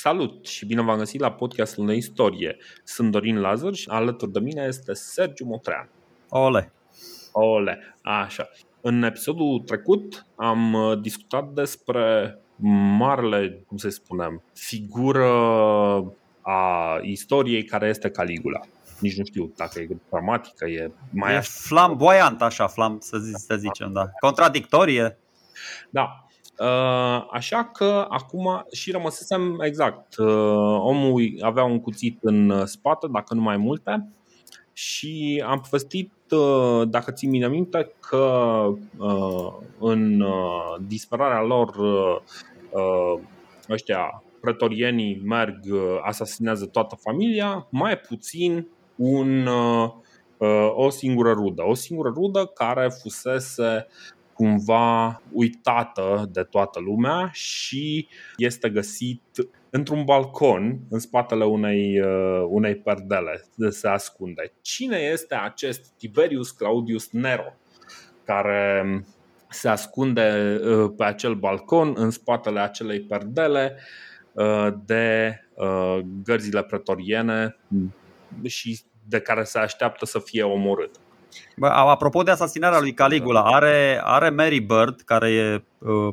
Salut și bine v-am găsit la podcastul de istorie. Sunt Dorin Lazăr și alături de mine este Sergiu Motrean. Ole. Așa. În episodul trecut am discutat despre marele, figură a istoriei care este Caligula. Nici nu știu dacă e dramatică, e flamboiant așa, să zicem. Contradictorie. Da. Așa că acum și rămăsesem exact. Omul avea un cuțit în spate, dacă nu mai multe. Și am povestit, dacă ții mine minte, că în disperarea lor ăștia pretorienii merg, asasinează toată familia, mai puțin o singură rudă care fusese cumva uitată de toată lumea și este găsit într-un balcon în spatele unei perdele de se ascunde. Cine este acest Tiberius Claudius Nero care se ascunde pe acel balcon în spatele acelei perdele de gărzile pretoriene și de care se așteaptă să fie omorât? Bă, apropo de asasinarea lui Caligula, are Mary Bird, care e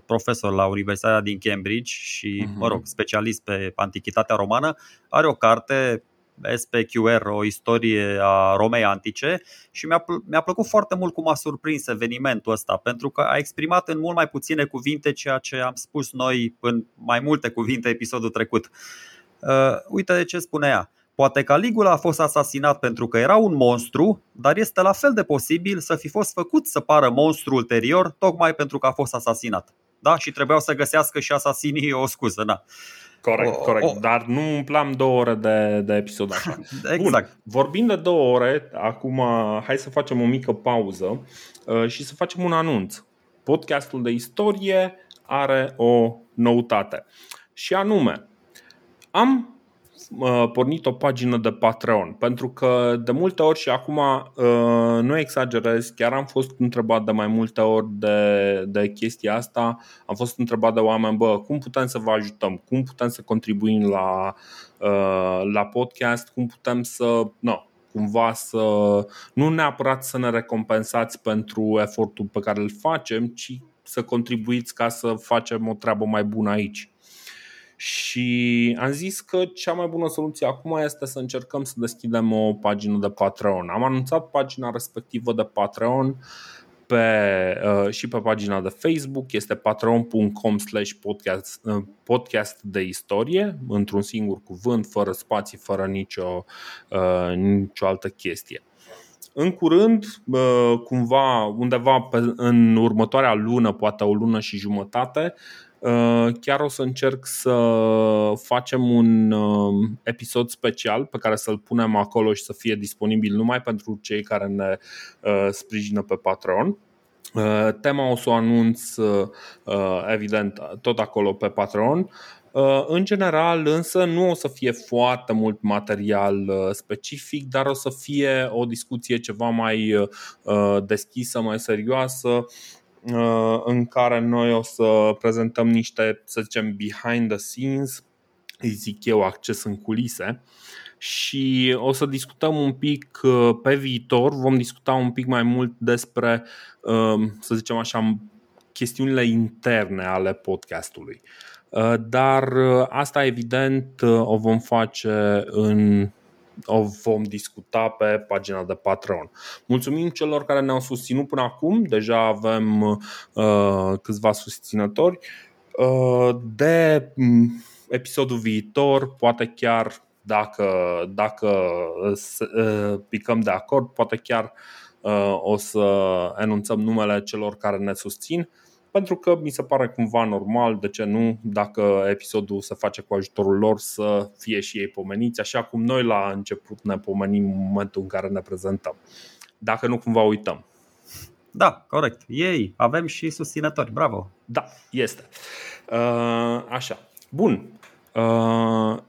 profesor la Universitatea din Cambridge și, specialist pe antichitatea romană, are o carte SPQR, o istorie a Romei antice, și mi-a plăcut foarte mult cum a surprins evenimentul ăsta, pentru că a exprimat în mult mai puține cuvinte ceea ce am spus noi în mai multe cuvinte episodul trecut. Uite ce spune ea. Poate Caligula a fost asasinat pentru că era un monstru, dar este la fel de posibil să fi fost făcut să pară monstru ulterior, tocmai pentru că a fost asasinat. Da? Și trebuiau să găsească și asasinii o scuză. Da. Corect. Dar nu umplam 2 ore de episod așa. Exact. Bun, vorbind de 2 ore, acum hai să facem o mică pauză și să facem un anunț. Podcastul de istorie are o noutate. Și anume, am pornit o pagină de Patreon, pentru că de multe ori, și acum nu exagerez, chiar am fost întrebat de mai multe ori de chestia asta. Am fost întrebat de oameni: bă, cum putem să vă ajutăm? Cum putem să contribuim la podcast? Cum putem să... cumva să... nu neapărat să ne recompensați pentru efortul pe care îl facem, ci să contribuiți ca să facem o treabă mai bună aici. Și am zis că cea mai bună soluție acum este să încercăm să deschidem o pagină de Patreon. Am anunțat pagina respectivă de Patreon și pe pagina de Facebook. Este patreon.com/podcast de istorie, într-un singur cuvânt, fără spații, fără nicio altă chestie. În curând, în următoarea lună, poate o lună și jumătate, chiar o să încerc să facem un episod special pe care să-l punem acolo și să fie disponibil numai pentru cei care ne sprijină pe Patreon. Tema o să o anunț evident tot acolo pe Patreon. În general însă nu o să fie foarte mult material specific, dar o să fie o discuție ceva mai deschisă, mai serioasă, în care noi o să prezentăm niște, să zicem, behind the scenes, zic eu, acces în culise, și o să discutăm un pic pe viitor. Vom discuta un pic mai mult despre, să zicem așa, chestiunile interne ale podcastului. Dar asta, evident, o vom discuta pe pagina de Patreon. Mulțumim celor care ne-au susținut până acum. Deja avem câțiva susținători. De episodul viitor, poate chiar dacă picăm de acord, poate chiar o să enunțăm numele celor care ne susțin, pentru că mi se pare cumva normal, de ce nu, dacă episodul se face cu ajutorul lor, să fie și ei pomeniți, așa cum noi la început ne pomenim în momentul în care ne prezentăm. Dacă nu, cumva uităm. Da, corect. Ei, avem și susținători, bravo. Da, este. Așa. Bun.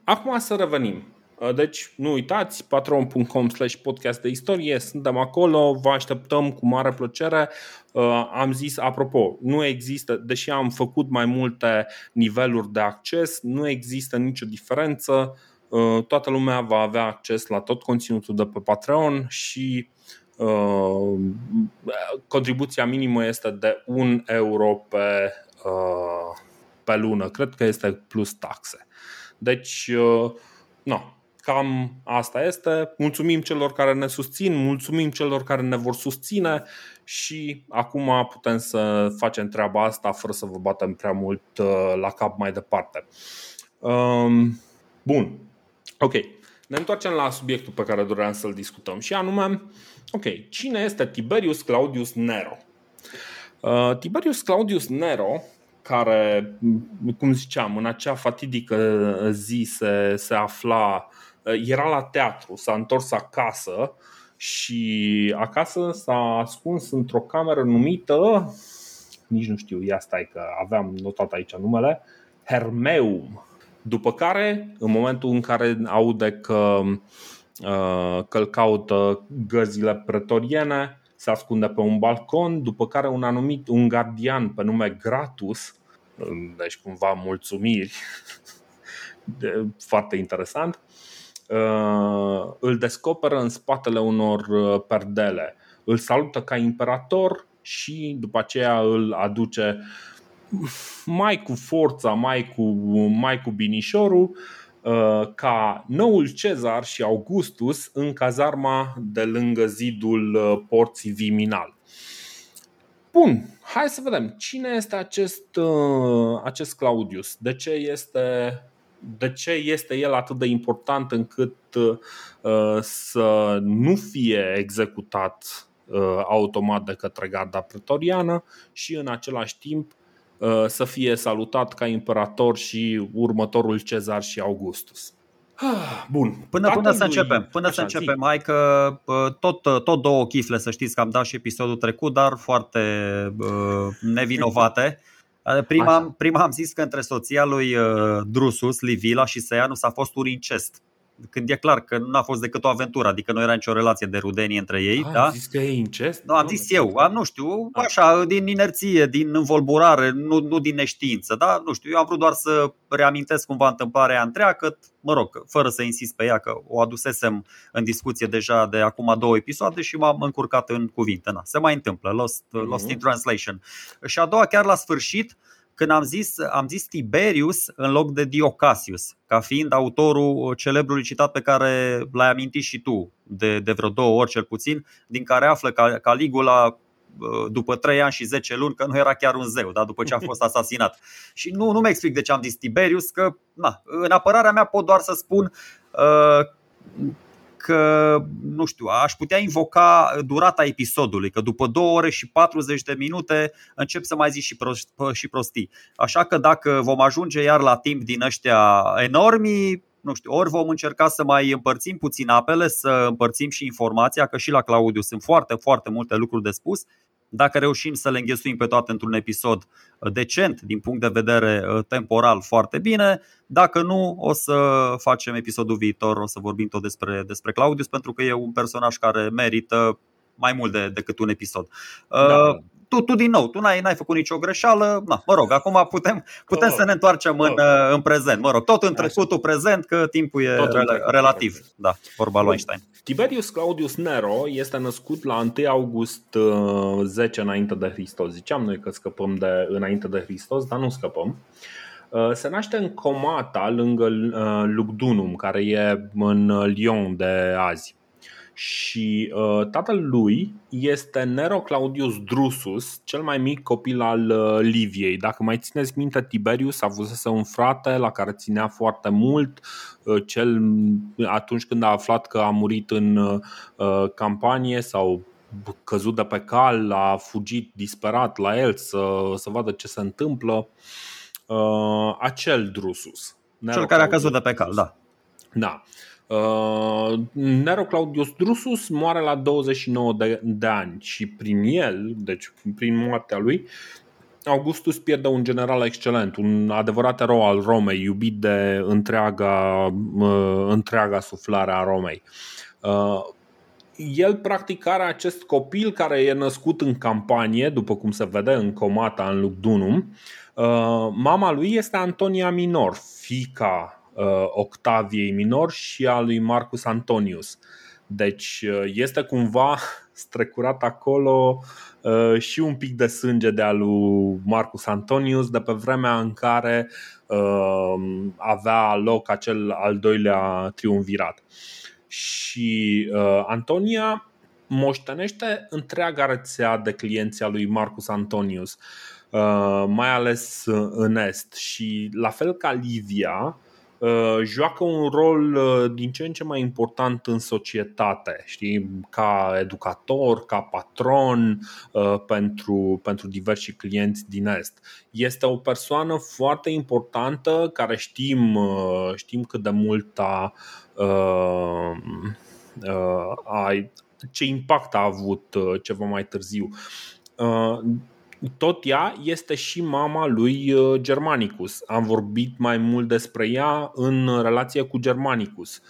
Acum să revenim. Deci, nu uitați, patreon.com/podcast de istorie, suntem acolo, vă așteptăm cu mare plăcere. Am zis, apropo, nu există, deși am făcut mai multe niveluri de acces, nu există nicio diferență. Toată lumea va avea acces la tot conținutul de pe Patreon și contribuția minimă este de 1 euro pe lună, cred că este plus taxe. Deci, no, cam asta este. Mulțumim celor care ne susțin, mulțumim celor care ne vor susține și acum putem să facem treaba asta fără să vă batem prea mult la cap mai departe. Bun. Ok. Ne întoarcem la subiectul pe care doream să-l discutăm și anume, ok, cine este Tiberius Claudius Nero? Tiberius Claudius Nero, care, cum ziceam, în acea fatidică zi se afla, era la teatru, s-a întors acasă și acasă s-a ascuns într-o cameră numită, nici nu știu, ia stai că aveam notat aici numele, Hermeum. După care, în momentul în care aude că îl caută gărzile pretoriene, se ascunde pe un balcon, după care un gardian pe nume Gratus, deci cumva mulțumiri, foarte interesant, îl descoperă în spatele unor perdele, îl salută ca imperator și după aceea îl aduce mai cu forța, mai cu binișorul, ca noul Cezar și Augustus în cazarma de lângă zidul porții Viminal. Bun, hai să vedem cine este acest Claudius. De ce este el atât de important încât să nu fie executat automat de către garda pretoriană și în același timp să fie salutat ca imperator și următorul Cezar și Augustus. Bun, până să începem, hai că tot două chifle, să știți că am dat și episodul trecut, dar foarte nevinovate. Prima am zis că între soția lui Drusus, Livia și Sejanus a fost un incest. Când e clar că nu a fost decât o aventură, adică nu era nicio relație de rudenie între ei. Da? Am zis că e incest? Nu, am zis eu, nu știu, așa, din inerție, din învolburare, nu din neștiință, da? Nu știu, eu am vrut doar să reamintesc cumva întâmplarea întreagă, mă rog, fără să insist pe ea, că o adusesem în discuție deja de acum 2 episoade și m-am încurcat în cuvinte. Na, se mai întâmplă, lost in translation. Și a doua, chiar la sfârșit, când am zis Tiberius în loc de Dio Cassius, ca fiind autorul celebrului citat pe care l-ai amintit și tu de vreo 2 ori cel puțin, din care află Caligula după 3 ani și 10 luni că nu era chiar un zeu, dar după ce a fost asasinat. Și nu mă explic de ce am zis Tiberius, că în apărarea mea pot doar să spun că, nu știu, aș putea invoca durata episodului, că după 2 ore și 40 de minute încep să mai zic și prostii. Așa că dacă vom ajunge iar la timp din ăștia enormi, nu știu, ori vom încerca să mai împărțim puțin apele, să împărțim și informația, că și la Claudiu sunt foarte, foarte multe lucruri de spus. Dacă reușim să le înghesuim pe toate într-un episod decent, din punct de vedere temporal, foarte bine. Dacă nu, o să facem episodul viitor, o să vorbim tot despre Claudius, pentru că e un personaj care merită mai mult decât un episod. Da. Tu din nou, tu n-ai făcut nicio greșeală. Mă rog, acum putem să ne întoarcem în prezent. Mă rog, tot în trecutul prezent, că timpul e relativ. Da, vorba lui Einstein. Tiberius Claudius Nero este născut la 1 august 10 înainte de Hristos. Ziceam noi că scăpăm de înainte de Hristos, dar nu scăpăm. Se naște în Comata, lângă Lugdunum, care e în Lyon de azi. Și tatăl lui este Nero Claudius Drusus, cel mai mic copil al Liviei. Dacă mai țineți minte, Tiberius avusese un frate la care ținea foarte mult, cel atunci când a aflat că a murit în campanie sau căzut de pe cal, a fugit disperat la el să vadă ce se întâmplă. Acel Drusus, Nero, cel care a căzut de pe cal, da. Da. Nero Claudius Drusus moare la 29 de ani și prin el, deci prin moartea lui, Augustus pierde un general excelent, un adevărat erou al Romei, iubit de întreaga suflare a Romei. El practic are acest copil care e născut în campanie, după cum se vede în Comata, în Lugdunum. Mama lui este Antonia Minor, fiica Octaviei Minor și a lui Marcus Antonius. Deci este cumva strecurat acolo și un pic de sânge de al lui Marcus Antonius, de pe vremea în care avea loc acel al doilea triumvirat. Și Antonia moștenește întreaga rețea de clienți a lui Marcus Antonius, mai ales în est. Și la fel ca Livia, joacă un rol din ce în ce mai important în societate, știi? Ca educator, ca patron pentru diversi clienți din est. Este o persoană foarte importantă, care știm cât de mult ce impact a avut ceva mai târziu. Tot ea este și mama lui Germanicus. Am vorbit mai mult despre ea în relație cu Germanicus.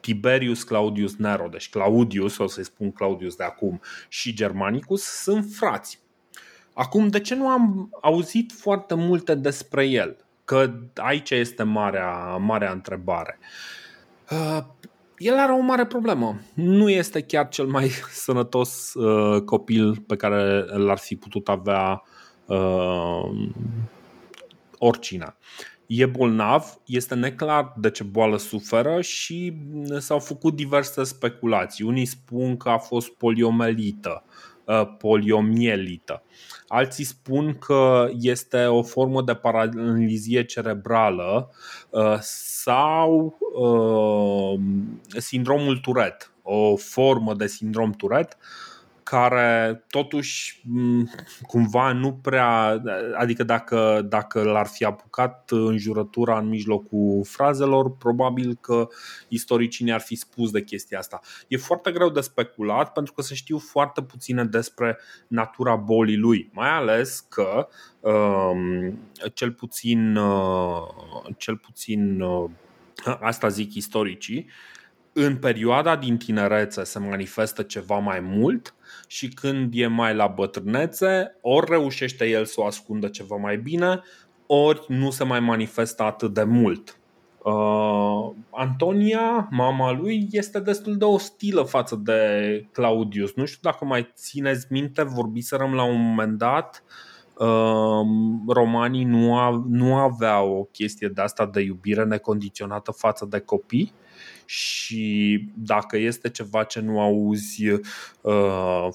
Tiberius Claudius Nero, deci Claudius, o să-i spun Claudius de acum, și Germanicus sunt frați. Acum, de ce nu am auzit foarte multe despre el? Că aici este marea întrebare. El are o mare problemă. Nu este chiar cel mai sănătos copil pe care l-ar fi putut avea oricine. E bolnav, este neclar de ce boală suferă și s-au făcut diverse speculații. Unii spun că a fost poliomielită. Alții spun că este o formă de paralizie cerebrală sau sindromul Tourette, o formă de sindrom Tourette care totuși cumva nu prea, adică dacă l-ar fi apucat înjurătura în mijlocul frazelor, probabil că istoricii ne-ar fi spus de chestia asta. E foarte greu de speculat pentru că se știu foarte puține despre natura bolii lui, mai ales că cel puțin asta zic istoricii. În perioada din tinerețe se manifestă ceva mai mult și când e mai la bătrânețe, ori reușește el să o ascundă ceva mai bine, ori nu se mai manifestă atât de mult. Antonia, mama lui, este destul de ostilă față de Claudius. Nu știu dacă mai țineți minte, vorbiserăm la un moment dat, romanii nu aveau o chestie de asta de iubire necondiționată față de copii. Și dacă este ceva ce nu auzi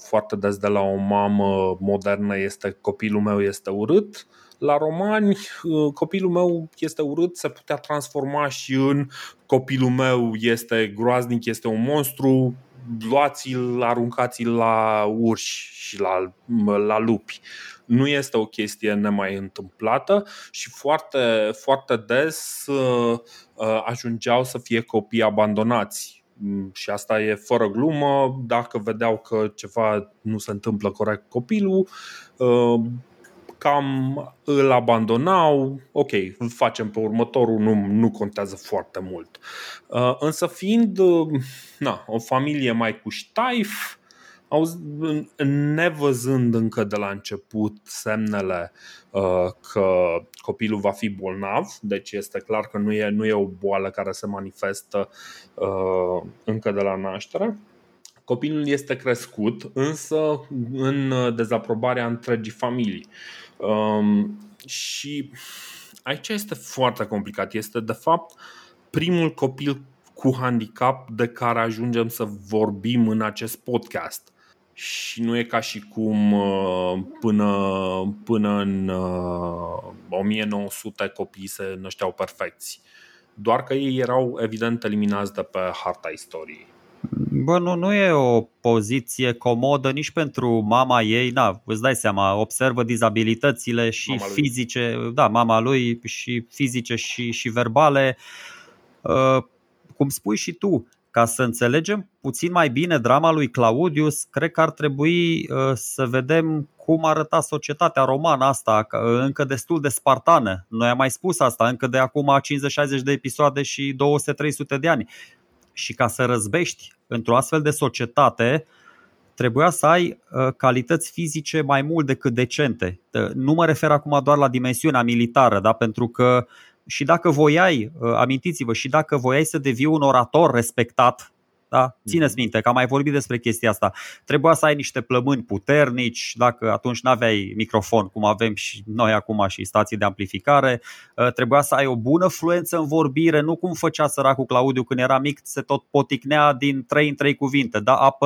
foarte des de la o mamă modernă, este copilul meu este urât. La romani, copilul meu este urât se putea transforma și în copilul meu este groaznic, este un monstru, luați-l, aruncați-l la urși și la lupi. Nu este o chestie nemai întâmplată și foarte, foarte des ajungeau să fie copii abandonați. Și asta e fără glumă. Dacă vedeau că ceva nu se întâmplă corect cu copilul, cam îl abandonau. Ok, îl facem pe următorul, nu contează foarte mult. Însă fiind o familie mai cu ștaif, nevăzând încă de la început semnele că copilul va fi bolnav, deci este clar că nu e o boală care se manifestă încă de la naștere, copilul este crescut, însă în dezaprobarea întregii familii. Și aici este foarte complicat. Este de fapt primul copil cu handicap de care ajungem să vorbim în acest podcast. Și nu e ca și cum până în 1900 copiii se nășteau perfecți. Doar că ei erau evident eliminați de pe harta istoriei. Bă, nu e o poziție comodă nici pentru mama ei. Da, îți dai seama, observă dizabilitățile și mama fizice, lui. Da, mama lui și fizice și verbale. Cum spui și tu, Ca să înțelegem puțin mai bine drama lui Claudius, cred că ar trebui să vedem cum arăta societatea romană asta, încă destul de spartană. Noi am mai spus asta, încă de acum 50-60 de episoade și 200-300 de ani. Și ca să răzbești într-o astfel de societate, trebuia să ai calități fizice mai mult decât decente. Nu mă refer acum doar la dimensiunea militară, da? Pentru că și dacă voiai, amintiți-vă, și dacă voiai să devii un orator respectat, da? Țineți minte că am mai vorbit despre chestia asta. Trebuia să ai niște plămâni puternici, dacă atunci n-aveai microfon cum avem și noi acum și stații de amplificare. Trebuia să ai o bună fluență în vorbire, nu cum făcea săracul Claudiu când era mic, se tot poticnea din 3 în 3 cuvinte. Da.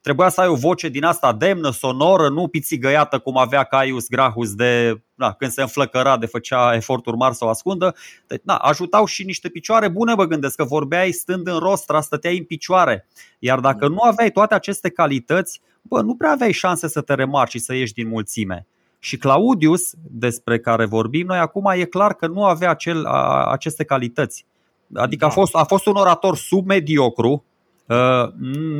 Trebuia să ai o voce din asta demnă, sonoră, nu pițigăiată cum avea Caius Gracchus de... Da, când se înflăcăra, de făcea eforturi mari să o ascundă. Deci, da, ajutau și niște picioare bune, mă gândesc, că vorbeai stând în rostra, stăteai în picioare. Iar dacă nu aveai toate aceste calități, nu prea aveai șanse să te remarci și să ieși din mulțime. Și Claudius, despre care vorbim noi acum, e clar că nu avea aceste calități. Adică a fost un orator submediocru,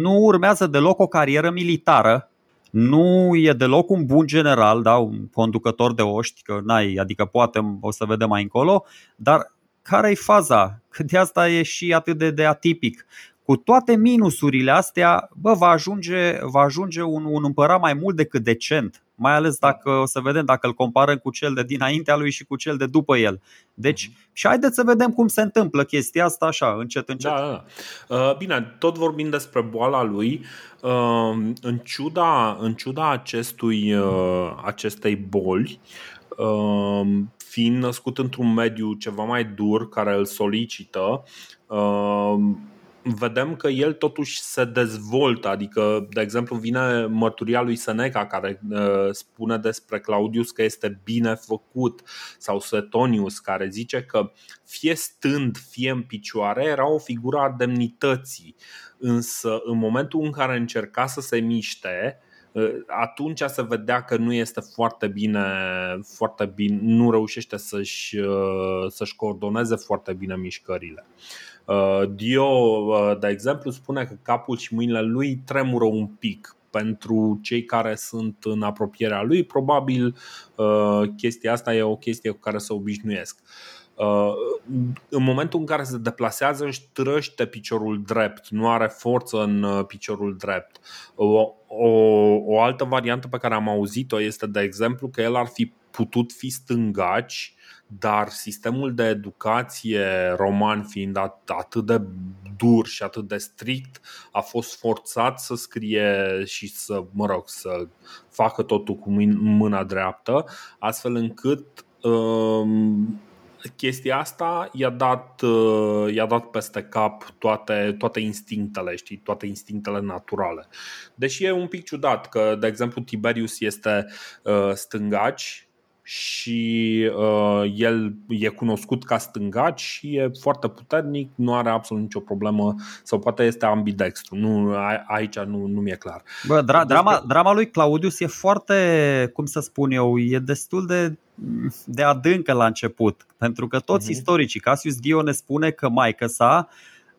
nu urmează deloc o carieră militară. Nu e deloc un bun general, da, un conducător de oști, că n-ai, adică poate o să vedem mai încolo, dar care-i faza? Că de asta e și atât de atipic. Cu toate minusurile astea, va ajunge un împărat mai mult decât decent, mai ales dacă o să vedem, dacă îl comparăm cu cel de dinaintea lui și cu cel de după el. Deci, și haideți să vedem cum se întâmplă chestia asta așa, încet, încet. Da. Bine, tot vorbind despre boala lui, în ciuda acestei boli, fiind născut într-un mediu ceva mai dur care îl solicită, vedem că el totuși se dezvoltă. Adică, de exemplu, vine mărturia lui Seneca care spune despre Claudius că este bine făcut, sau Suetonius care zice că fie stând, fie în picioare, era o figură a demnității. Însă în momentul în care încerca să se miște, atunci se vedea că nu este foarte bine, nu reușește să-și coordoneze foarte bine mișcările. Dio, de exemplu, spune că capul și mâinile lui tremură un pic. Pentru cei care sunt în apropierea lui, probabil chestia asta e o chestie cu care se obișnuiesc. În momentul în care se deplasează, își trăște piciorul drept, nu are forță în piciorul drept. O altă variantă pe care am auzit-o este, de exemplu, că el ar fi putut fi stângaci, dar sistemul de educație roman fiind atât de dur și atât de strict, a fost forțat să scrie și să, să facă totul cu mâna dreaptă, astfel încât chestia asta i-a dat peste cap toate instinctele, știi, toate instinctele naturale. Deși e un pic ciudat că, de exemplu, Tiberius este stângaci și el e cunoscut ca stângaci și e foarte puternic, nu are absolut nicio problemă, sau poate este ambidextru. Aici nu mi-e clar. Drama lui Claudius e foarte, cum să spun eu, e destul de adâncă la început, pentru că toți istoricii, Cassius Dio ne spune că maică-sa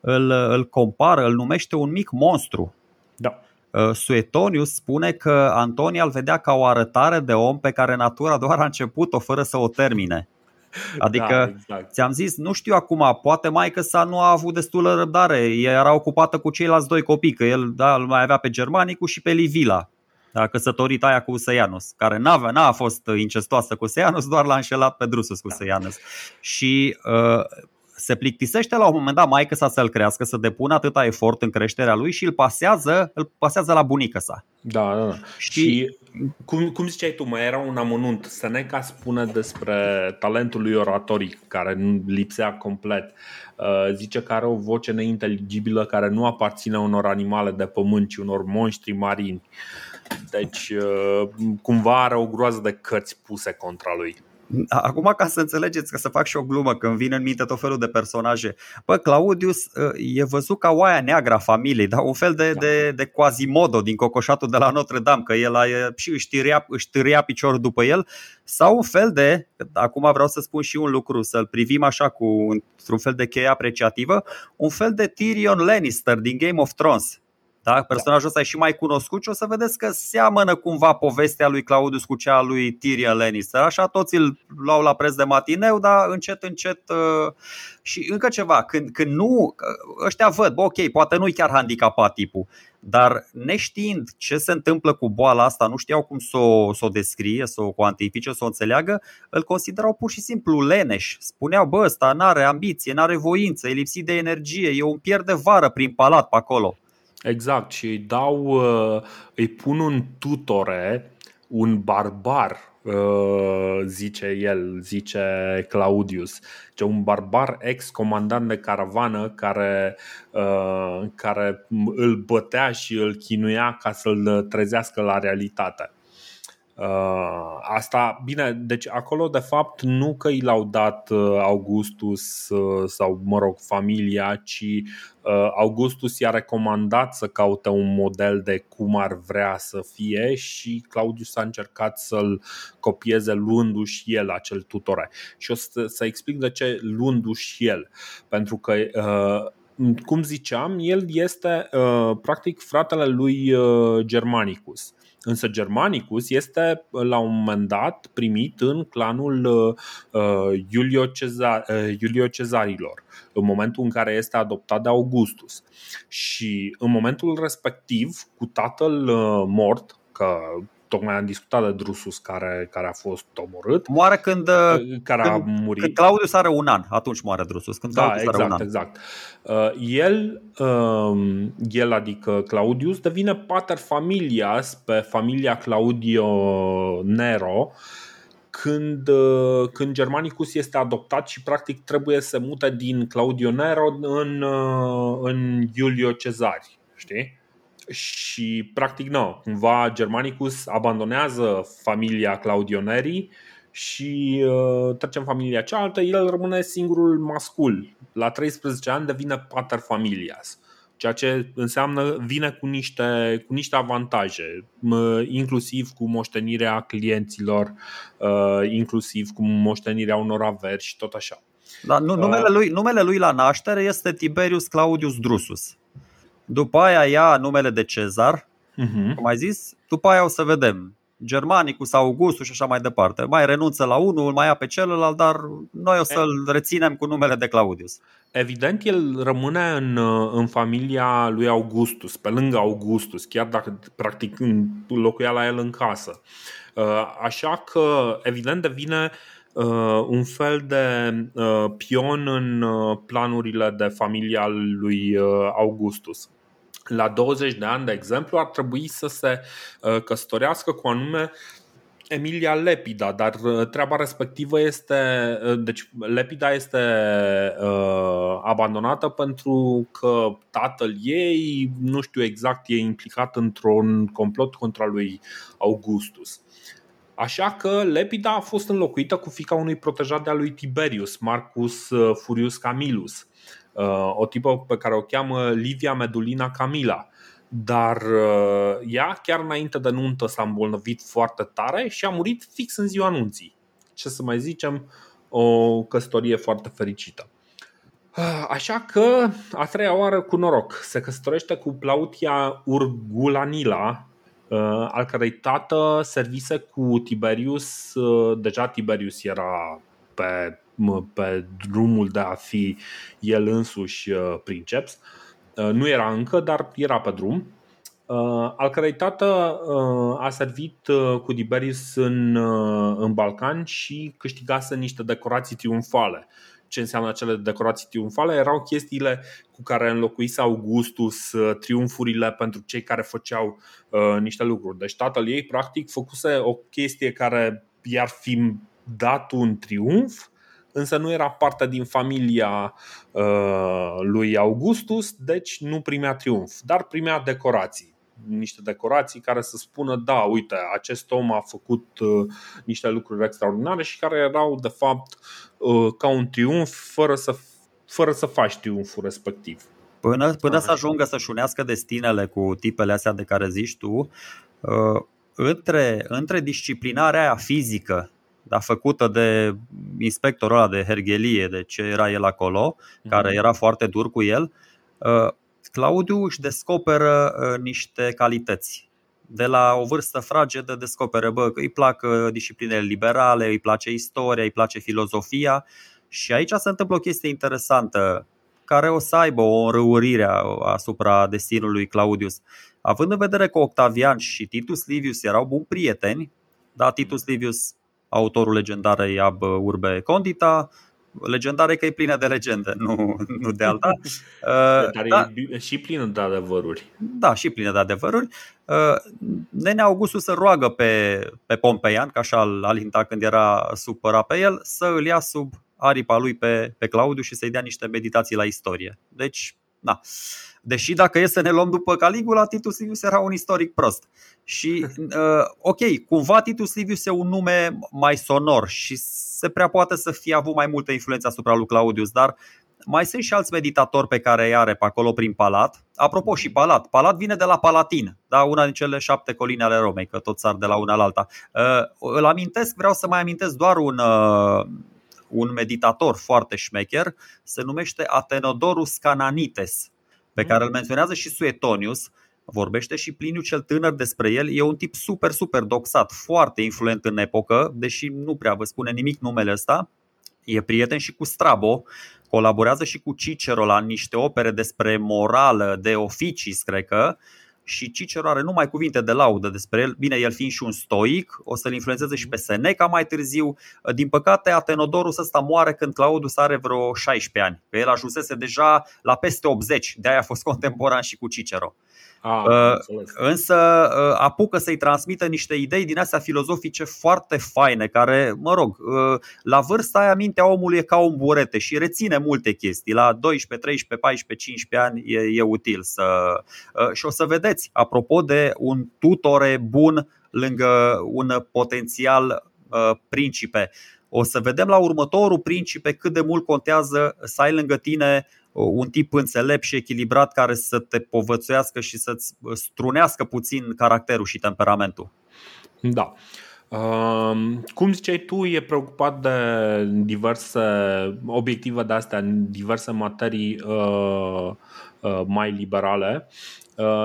îl compară, îl numește un mic monstru. Da. Suetonius spune că Antonia îl vedea ca o arătare de om pe care natura doar a început-o fără să o termine. Adică, da, exact. Ți-am zis, nu știu acum, poate maică-sa nu a avut destulă răbdare, era ocupată cu ceilalți doi copii, că el, da, îl mai avea pe Germanicus și pe Livia, da, căsătorită aia cu Sejanus, care n-a fost incestoasă cu Sejanus, doar l-a înșelat pe Drusus cu Sejanus. Și se plictisește la un moment dat maică-sa să-l crească, să depună atâta efort în creșterea lui și îl pasează la bunică-sa. Da. Și cum ziceai tu, mai era un amănunt. Seneca spune despre talentul lui oratoric care nu lipsea complet. Zice că are o voce neinteligibilă care nu aparține unor animale de pământ, ci unor monștri marini. Deci cumva are o groază de cărți puse contra lui. Acum, ca să înțelegeți, că să fac și o glumă, că îmi vin în minte tot felul de personaje. Bă, Claudius e văzut ca oaia neagră a familiei, dar un fel de Quasimodo din Cocoșatul de la Notre-Dame, că el și își târia piciorul după el. Sau un fel de, acum vreau să spun și un lucru, să-l privim așa cu un fel de cheie apreciativă, un fel de Tyrion Lannister din Game of Thrones. Da? Personajul ăsta e și mai cunoscut și o să vedeți că seamănă cumva povestea lui Claudius cu cea lui Tyrion Lannister. Așa toți îl luau la preț de matineu, dar încet, încet și încă ceva, când nu, ăștia văd, bă, ok, poate nu-i chiar handicapat tipul, dar neștiind ce se întâmplă cu boala asta, nu știau cum să o descrie, să o cuantifice, să o înțeleagă, îl considerau pur și simplu leneș. Spuneau, bă, ăsta n-are ambiție, n-are voință, e lipsit de energie, e un pier de vară prin palat pe acolo. Exact, și îi pun un tutore, un barbar, zice el, zice Claudius, ce un barbar ex-comandant de caravană care îl bătea și îl chinuia ca să-l trezească la realitate. Asta, bine, deci acolo de fapt nu că i l-au dat Augustus sau, mă rog, familia, ci Augustus i-a recomandat să caute un model de cum ar vrea să fie și Claudius a încercat să-l copieze luându-și el acel tutore. Și o să explic de ce luându-și el, pentru că cum ziceam, el este practic fratele lui Germanicus. Însă Germanicus este la un moment dat primit în clanul Iulio Cezarilor, în momentul în care este adoptat de Augustus. Și în momentul respectiv, cu tatăl mort, că tocmai am discutat de Drusus care a fost omorât. Moare când Claudius are un an, atunci moare Drusus. Exact. El, adică Claudius, devine pater familias pe familia Claudio Nero când Germanicus este adoptat și practic trebuie să mute din Claudio Nero în Iulio Cezari, știi? Și practic cumva Germanicus abandonează familia Claudionerii și trece în familia cealaltă. El rămâne singurul mascul. La 13 ani devine pater familias, ceea ce înseamnă vine cu niște avantaje, inclusiv cu moștenirea clienților, inclusiv cu moștenirea unor averi și tot așa. Dar numele lui la naștere este Tiberius Claudius Drusus. După aia ia numele de Cezar, cum ai zis, după aia o să vedem Germanicus, Augustus și așa mai departe. Mai renunță la unul, mai ia pe celălalt, dar noi o să-l reținem cu numele de Claudius. Evident, el rămâne în familia lui Augustus, pe lângă Augustus, chiar dacă practic locuia la el în casă. Așa că evident devine un fel de pion în planurile de familia lui Augustus. La 20 de ani, de exemplu, ar trebui să se căsătorească cu anume Emilia Lepida, dar treaba respectivă este, deci Lepida este abandonată pentru că tatăl ei, nu știu exact, e implicat într-un complot contra lui Augustus. Așa că Lepida a fost înlocuită cu fiica unui protejat de-a lui Tiberius, Marcus Furius Camillus, o tipă pe care o cheamă Livia Medulina Camila. Dar ea, chiar înainte de nuntă, s-a îmbolnăvit foarte tare și a murit fix în ziua nunții. Ce să mai zicem, o căsătorie foarte fericită. Așa că, a treia oară cu noroc, se căsătorește cu Plautia Urgulanila, al cărei tată servise cu Tiberius. Deja Tiberius era pe drumul de a fi el însuși princeps. Nu era încă, dar era pe drum. Al cărei tată a servit cu Tiberius în Balcani și câștigase niște decorații triumfale. Ce înseamnă acele decorații triumfale? Erau chestiile cu care înlocuise Augustus triumfurile pentru cei care făceau niște lucruri. Deci tatăl ei practic făcuse o chestie care i-ar fi dat un triumf, însă nu era parte din familia lui Augustus, deci nu primea triumf, dar primea decorații. niște decorații care să spună: da, uite, acest om a făcut niște lucruri extraordinare și care erau de fapt ca un triumf fără să faci triumful respectiv. Până să ajungă să-și unească destinele cu tipele astea de care zici tu, între disciplinarea aia fizică, da, făcută de inspectorul ăla de herghelie, de ce era el acolo, care era foarte dur cu el, Claudiu își descoperă niște calități. De la o vârstă fragedă descoperă că îi plac disciplinele liberale, îi place istoria, îi place filozofia. Și aici se întâmplă o chestie interesantă care o să aibă o înrăurire asupra destinului Claudius. Având în vedere că Octavian și Titus Livius erau buni prieteni, da, Titus Livius, autorul legendarei Ab Urbe Condita, legendare că e plină de legende, nu de alta. Dar da, e și plină de adevăruri. Da, și plină de adevăruri. Nene Augustus se roagă pe Pompeian, că așa îl alinta când era supărat pe el, să îl ia sub aripa lui pe Claudiu și să-i dea niște meditații la istorie. Deci, da. Deși dacă e să ne luăm după Caligula, Titus Livius era un istoric prost. Și ok, cumva Titus Livius e un nume mai sonor și se prea poate să fie avut mai multă influență asupra lui Claudius, dar mai sunt și alți meditatori pe care îi are pe acolo prin palat. Apropo, și palat. Palat vine de la Palatin, da, una din cele 7 coline ale Romei, că tot sar de la una la alta. Îl amintesc, vreau să mai amintesc doar un meditator foarte șmecher, se numește Atenodorus Cananites, pe care îl menționează și Suetonius, vorbește și Pliniu cel Tânăr despre el. E un tip super, super doxat, foarte influent în epocă, deși nu prea vă spune nimic numele ăsta. E prieten și cu Strabo, colaborează și cu Cicero la niște opere despre morală, de oficii, cred că. Și Cicero are numai cuvinte de laudă despre el. Bine, el fiind și un stoic, o să-l influențeze și pe Seneca mai târziu. Din păcate, Atenodorus ăsta moare când Claudius are vreo 16 ani, că el ajunsese deja la peste 80, de-aia a fost contemporan și cu Cicero. Însă apucă să-i transmită niște idei din astea filozofice foarte faine, care, mă rog, la vârsta aia mintea omului e ca un burete și reține multe chestii. La 12, 13, 14, 15 ani e util să... Și o să vedeți, apropo de un tutore bun lângă un potențial principe, o să vedem la următorul principe cât de mult contează să ai lângă tine un tip înțelept și echilibrat care să te povățuiască și să-ți strunească puțin caracterul și temperamentul. Da. Cum ziceai tu, e preocupat de diverse obiective de astea, diverse materii mai liberale.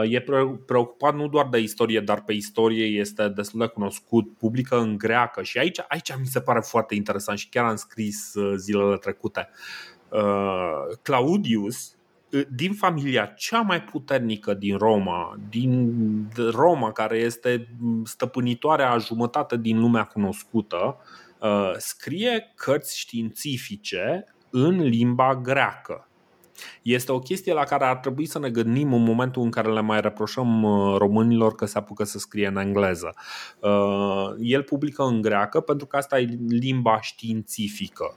E preocupat nu doar de istorie, dar pe istorie este destul de cunoscut, publică în greacă. Și aici mi se pare foarte interesant și chiar am scris zilele trecute. Claudius, din familia cea mai puternică din Roma, care este stăpânitoarea a jumătate din lumea cunoscută, scrie cărți științifice în limba greacă. Este o chestie la care ar trebui să ne gândim în momentul în care le mai reproșăm românilor că se apucă să scrie în engleză. El publică în greacă pentru că asta e limba științifică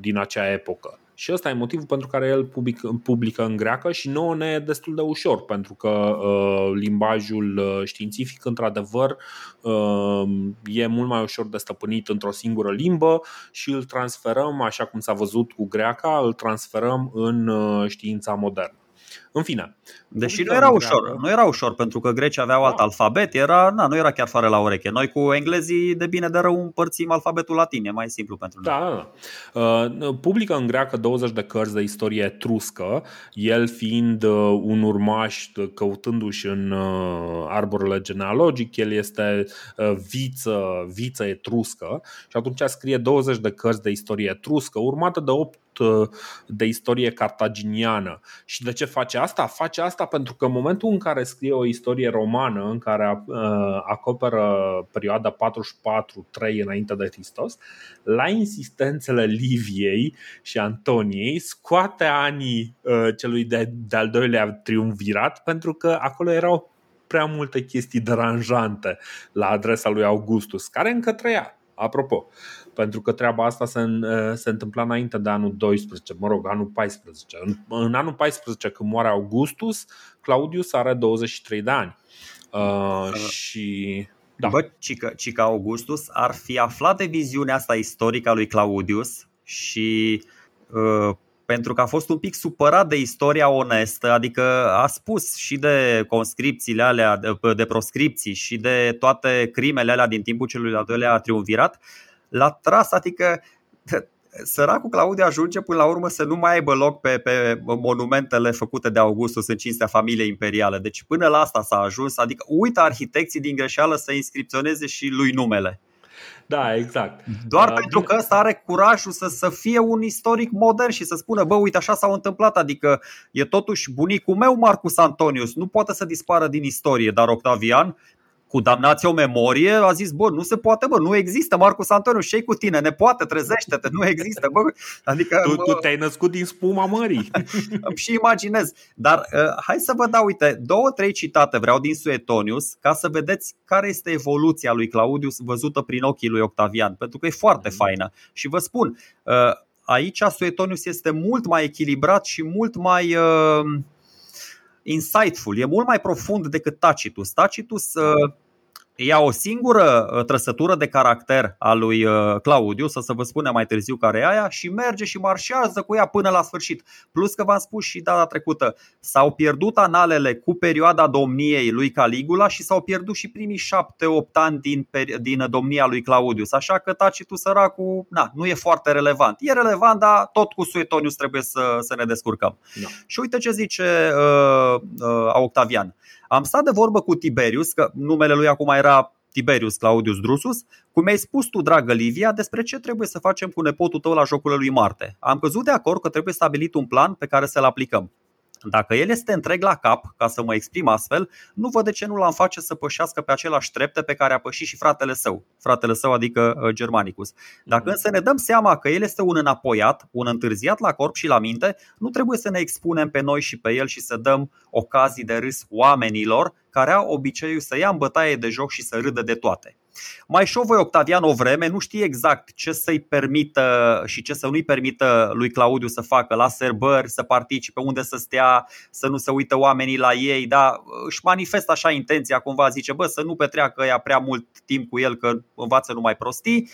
din acea epocă. Și ăsta e motivul pentru care el publică în greacă și nouă ne e destul de ușor, pentru că limbajul științific, într-adevăr, e mult mai ușor de stăpânit într-o singură limbă și îl transferăm, așa cum s-a văzut cu greaca, îl transferăm în știința modernă. În fine, deși nu era ușor pentru că grecii aveau alt alfabet, nu era chiar fără la ureche. Noi cu englezii de bine de rău împărțim alfabetul latin, e mai simplu pentru noi. Da. Publică în greacă 20 de cărți de istorie etruscă, el fiind un urmaș, căutându-și în arborele genealogic, el este viță etruscă și atunci scrie 20 de cărți de istorie etruscă, urmată de 8 de istorie cartaginiană. Și de ce face asta? Face asta pentru că în momentul în care scrie o istorie romană, în care acoperă perioada 44-3 înainte de Hristos, la insistențele Liviei și Antoniei scoate anii celui de-al doilea triumvirat, pentru că acolo erau prea multe chestii deranjante la adresa lui Augustus, care încă trăia. Apropo, pentru că treaba asta se întâmpla înainte de anul 12, mă rog, anul 14. În anul 14, când moare Augustus, Claudius are 23 de ani. Și da. Bă, cica Augustus ar fi aflat de viziunea asta istorică a lui Claudius și pentru că a fost un pic supărat de istoria onestă, adică a spus și de conscripțiile alea, de proscripții și de toate crimele alea din timpul celui de-al doilea triumvirat, l-a tras, adică săracul Claudiu ajunge până la urmă să nu mai aibă loc pe monumentele făcute de Augustus în cinstea familiei imperiale. Deci până la asta s-a ajuns, adică uită arhitecții din greșeală să inscripționeze și lui numele. Da, exact. Doar pentru că ăsta are curajul să fie un istoric modern și să spună: bă, uite, așa s-a întâmplat. Adică e totuși bunicul meu Marcus Antonius, nu poate să dispară din istorie. Dar Octavian, cu damnația o memorie, a zis: bă, nu se poate, bă, nu există Marcus Antonius, ce-i cu tine? Ne poate, trezește-te, nu există, bă. Adică, tu te-ai născut din spuma mării. Și imaginez. Dar hai să vă dau, uite, 2-3 citate vreau din Suetonius, ca să vedeți care este evoluția lui Claudius văzută prin ochii lui Octavian, pentru că e foarte faină. Și vă spun, aici Suetonius este mult mai echilibrat și mult mai... insightful, e mult mai profund decât Tacitus. Tacitus ia o singură trăsătură de caracter a lui Claudius, o să vă spunem mai târziu care e aia, și merge și marșează cu ea până la sfârșit. Plus că v-am spus și data trecută, s-au pierdut analele cu perioada domniei lui Caligula și s-au pierdut și primii 7-8 ani din domnia lui Claudius. Așa că Tacitus, săracul, nu e foarte relevant. E relevant, dar tot cu Suetonius trebuie să ne descurcăm. Da. Și uite ce zice Octavian. Am stat de vorbă cu Tiberius, că numele lui acum era Tiberius Claudius Drusus, cum mi-ai spus tu, dragă Livia, despre ce trebuie să facem cu nepotul tău la jocurile lui Marte. Am căzut de acord că trebuie stabilit un plan pe care să-l aplicăm. Dacă el este întreg la cap, ca să mă exprim astfel, nu văd de ce nu l-am face să pășească pe același trepte pe care a pășit și fratele său, adică Germanicus. Dacă însă ne dăm seama că el este un înapoiat, un întârziat la corp și la minte, nu trebuie să ne expunem pe noi și pe el și să dăm ocazii de râs oamenilor care au obiceiul să ia în bătaie de joc și să râdă de toate. Mai șovăi Octavian o vreme, nu știe exact ce să-i permită și ce să nu-i permită lui Claudiu să facă la serbări, să participe, unde să stea, să nu se uită oamenii la ei, dar își manifestă așa intenția, cumva zice: bă, să nu petreacă ea prea mult timp cu el, că învață numai prostii.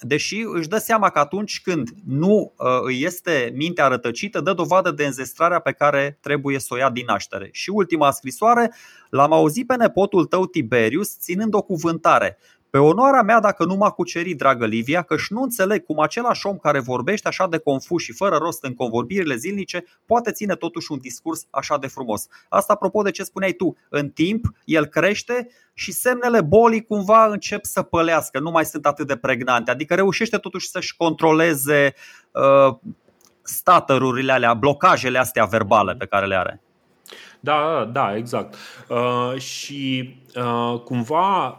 Deși își dă seama că atunci când nu îi este mintea rătăcită, dă dovadă de înzestrarea pe care trebuie să o ia din naștere. Și ultima scrisoare: l-am auzit pe nepotul tău Tiberius ținând o cuvântare. Pe onoarea mea, dacă nu m-a cucerit, dragă Livia, căci nu înțeleg cum același om care vorbește așa de confuz și fără rost în convorbirile zilnice poate ține totuși un discurs așa de frumos. Asta apropo de ce spuneai tu, în timp el crește și semnele bolii cumva încep să pălească, nu mai sunt atât de pregnante, adică reușește totuși să-și controleze stutterurile alea, blocajele astea verbale pe care le are. Da, exact. Și cumva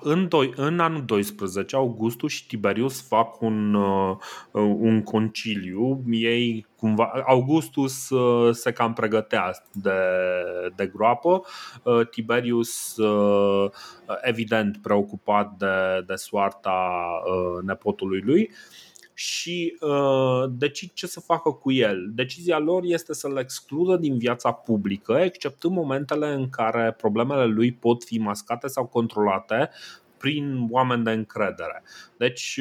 în anul 12 Augustus și Tiberius fac un conciliu. Ei cumva, Augustus se cam pregătea de groapă, Tiberius evident preocupat de soarta nepotului lui, și decid ce să facă cu el. Decizia lor este să-l excludă din viața publică, exceptând momentele în care problemele lui pot fi mascate sau controlate prin oameni de încredere. Deci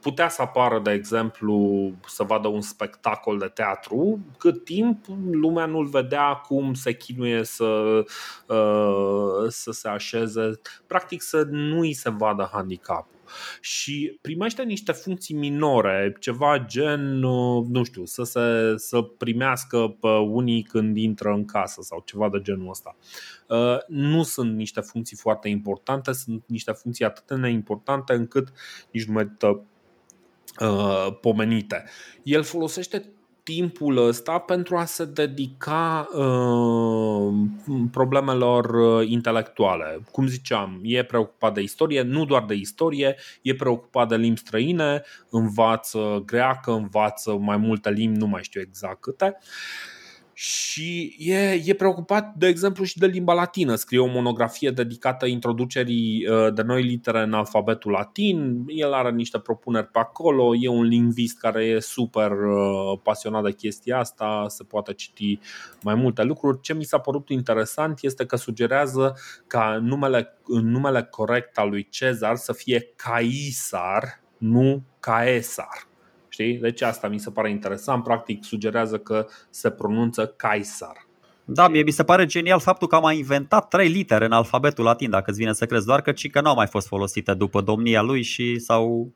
putea să apară, de exemplu, să vadă un spectacol de teatru, cât timp lumea nu-l vedea cum se chinuie să se așeze, practic să nu îi se vadă handicap. Și primește niște funcții minore, ceva gen, nu știu, să primească pe unii când intră în casă sau ceva de genul ăsta. Nu sunt niște funcții foarte importante, sunt niște funcții atât de neimportante încât nici nu merită pomenite. El folosește timpul ăsta pentru a se dedica problemelor intelectuale. Cum ziceam, e preocupat de istorie, nu doar de istorie, e preocupat de limbi străine, învață greacă, învață mai multe limbi, nu mai știu exact câte. Și e preocupat, de exemplu, și de limba latină. Scrie o monografie dedicată introducerii de noi litere în alfabetul latin. El are niște propuneri pe acolo. E un lingvist care e super pasionat de chestia asta. Se poate citi mai multe lucruri. Ce mi s-a părut interesant este că sugerează ca numele corect al lui Cezar să fie Caisar, nu Caesar. Deci asta mi se pare interesant. Practic sugerează că se pronunță Caesar. Da, mie mi se pare genial faptul că am mai inventat 3 litere în alfabetul latin, dacă îți vine să crezi, doar că cică nu au mai fost folosite după domnia lui și sau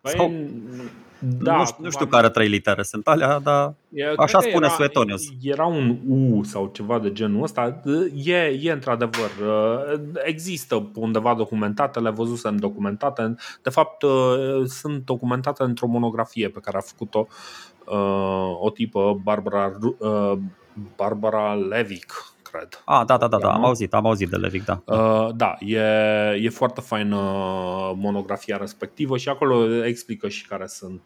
da, nu știu care 3 litere sunt alea, dar așa spune Suetonius. Era un U sau ceva de genul ăsta. E într-adevăr, există undeva documentate, le văzusem documentate. De fapt, sunt documentate într-o monografie pe care a făcut-o o tipă, Barbara Levic, cred. Ah, da, am auzit de Levic, da. Da, e foarte faină monografia respectivă și acolo explică și care sunt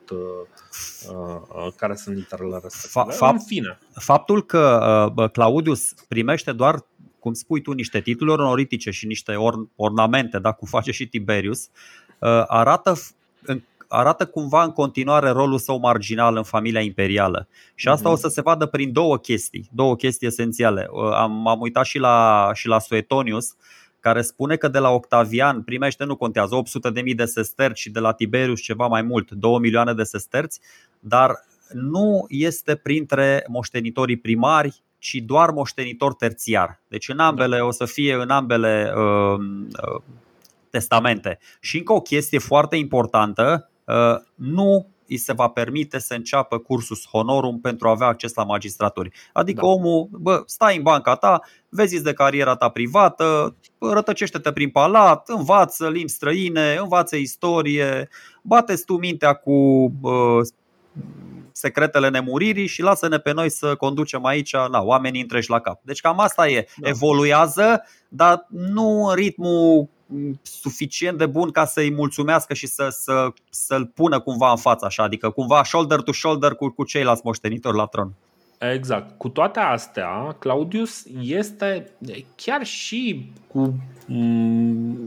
literele respective. Faptul că Claudius primește doar, cum spui tu, niște titluri onoritice și niște ornamente, da, cum face și Tiberius, arată cumva în continuare rolul său marginal în familia imperială. Și asta o să se vadă prin două chestii esențiale. M-am uitat și la Suetonius, care spune că de la Octavian primește, nu contează, 800.000 de sesterți și de la Tiberius ceva mai mult, 2 milioane de sesterți, dar nu este printre moștenitorii primari, ci doar moștenitor terțiar. Deci în ambele o să fie testamente. Și încă o chestie foarte importantă, nu îi se va permite să înceapă cursus honorum pentru a avea acces la magistraturi. Adică omul, stai în banca ta, vezi de cariera ta privată, rătăcește-te prin palat, învață limbi străine, învață istorie, bate-ți tu mintea cu secretele nemuririi și lasă-ne pe noi să conducem aici oamenii întregi la cap. Deci cam asta e, evoluează, dar nu în ritmul suficient de bun ca să-i mulțumească și să-l pună cumva în față așa, adică cumva shoulder to shoulder cu ceilalți moștenitori la tron. Exact. Cu toate astea, Claudius este chiar și cu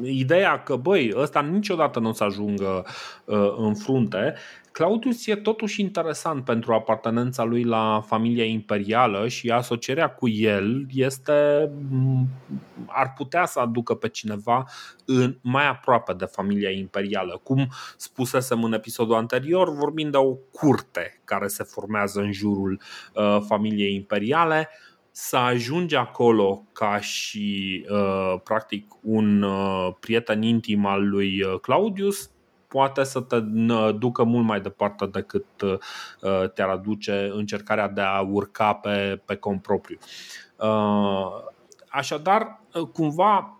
ideea că ăsta niciodată nu o să ajungă în frunte. Claudius e totuși interesant pentru apartenența lui la familia imperială și asocierea cu el ar putea să aducă pe cineva mai aproape de familia imperială. Cum spusesem în episodul anterior, vorbind de o curte care se formează în jurul familiei imperiale, să ajunge acolo ca și practic un prieten intim al lui Claudius poate să te ducă mult mai departe decât te-ar aduce încercarea de a urca pe cont propriu. Așadar, cumva,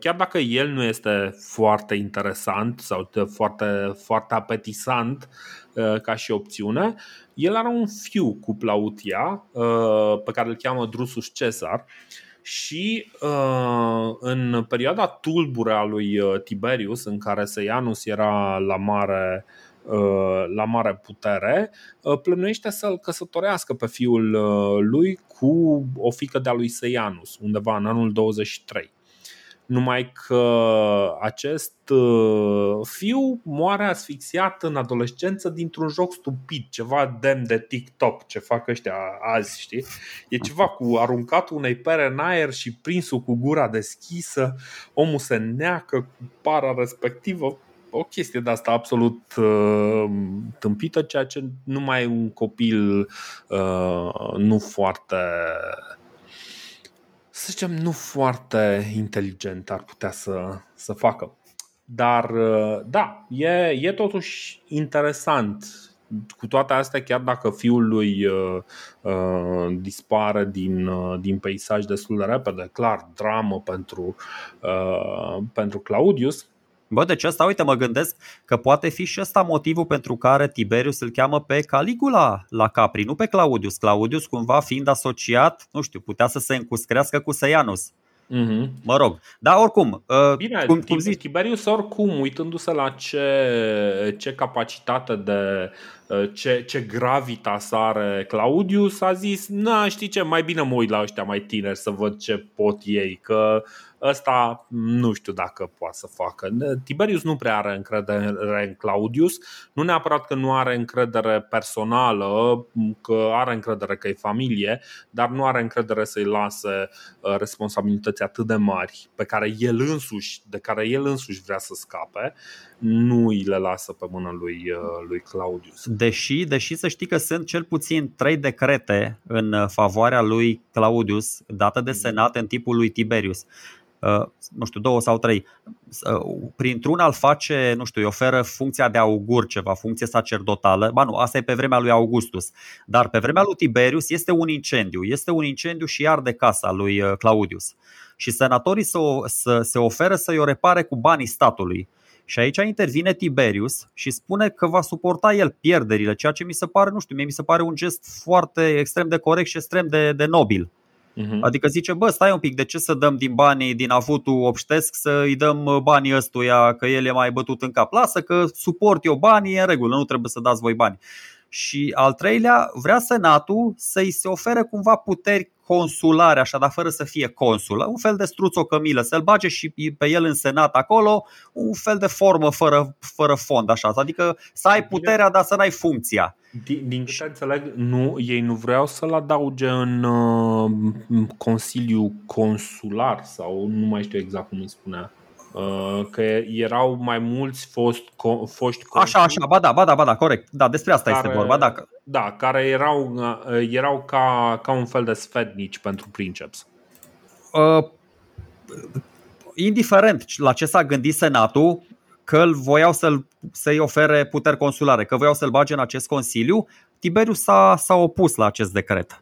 chiar dacă el nu este foarte interesant sau foarte, foarte apetisant ca și opțiune, el are un fiu cu Plautia pe care îl cheamă Drusus Cezar. Și în perioada tulbure a lui Tiberius, în care Sejanus era la mare putere, plănuiește să-l căsătorească pe fiul lui cu o fiică de-a lui Sejanus, undeva în anul 23. Numai că acest fiu moare asfixiat în adolescență dintr-un joc stupid, ceva demn de TikTok, ce fac ăștia azi, știi? E ceva cu aruncatul unei pere în aer și prinsul cu gura deschisă, omul se neacă cu para respectivă. O chestie de asta absolut tâmpită, ceea ce numai un copil nu foarte inteligent ar putea să facă. Dar da, e totuși interesant. Cu toate astea, chiar dacă fiul lui dispare din peisaj destul de repede, clar, dramă pentru Claudius. Deci ăsta, uite, mă gândesc că poate fi și ăsta motivul pentru care Tiberius îl cheamă pe Caligula la Capri, nu pe Claudius. Claudius cumva fiind asociat, nu știu, putea să se încuscrească cu Sejanus. Mm-hmm. Mă rog, dar oricum bine, cum zici? Tiberius oricum, uitându-se la ce capacitate de ce gravitas are Claudius, a zis: na, știi ce, mai bine mă uit la ăștia mai tineri să văd ce pot ei, că ăsta nu știu dacă poate să facă. Tiberius nu prea are încredere în Claudius, nu neapărat că nu are încredere personală, că are încredere că e familie, dar nu are încredere să-i lase responsabilități atât de mari pe care el însuși, de care el însuși vrea să scape, nu îi le lasă pe mâna lui Claudius. Deși să știi că sunt cel puțin 3 decrete în favoarea lui Claudius date de senat în timpul lui Tiberius. Nu știu, 2 sau 3. Printr-un al face, nu știu, îi oferă funcția de augur, ceva, funcție sacerdotală. Ba nu, asta e pe vremea lui Augustus. Dar pe vremea lui Tiberius este un incendiu și iar de casa lui Claudius. Și senatorii se oferă să-i o repare cu banii statului. Și aici intervine Tiberius și spune că va suporta el pierderile, ceea ce mi se pare, nu știu, mie mi se pare un gest foarte extrem de corect și extrem de nobil. Adică zice: bă, stai un pic, de ce să dăm din banii din avutul obștesc, să-i dăm banii ăstuia că el e mai bătut în cap? Lasă că suport eu banii, e în regulă, nu trebuie să dați voi bani. Și al treilea, vrea senatul să-i se ofere cumva puteri consulare, așa, dar fără să fie consul. Un fel de struț-o cămilă, să-l bage și pe el în senat acolo, un fel de formă fără fond, așa. Adică să ai puterea, dar să n-ai funcția. Din câte înțeleg, ei nu vreau să-l adauge în consiliu consular sau nu mai știu exact cum îi spunea. Că erau mai mulți foști consuli. Așa, ba da, corect. Da, despre asta este vorba, care erau ca un fel de sfetnici pentru princeps. Indiferent la ce s-a gândit senatul, că voiau să-i ofere puteri consulare, că voiau să-l bage în acest consiliu, Tiberius s-a opus la acest decret.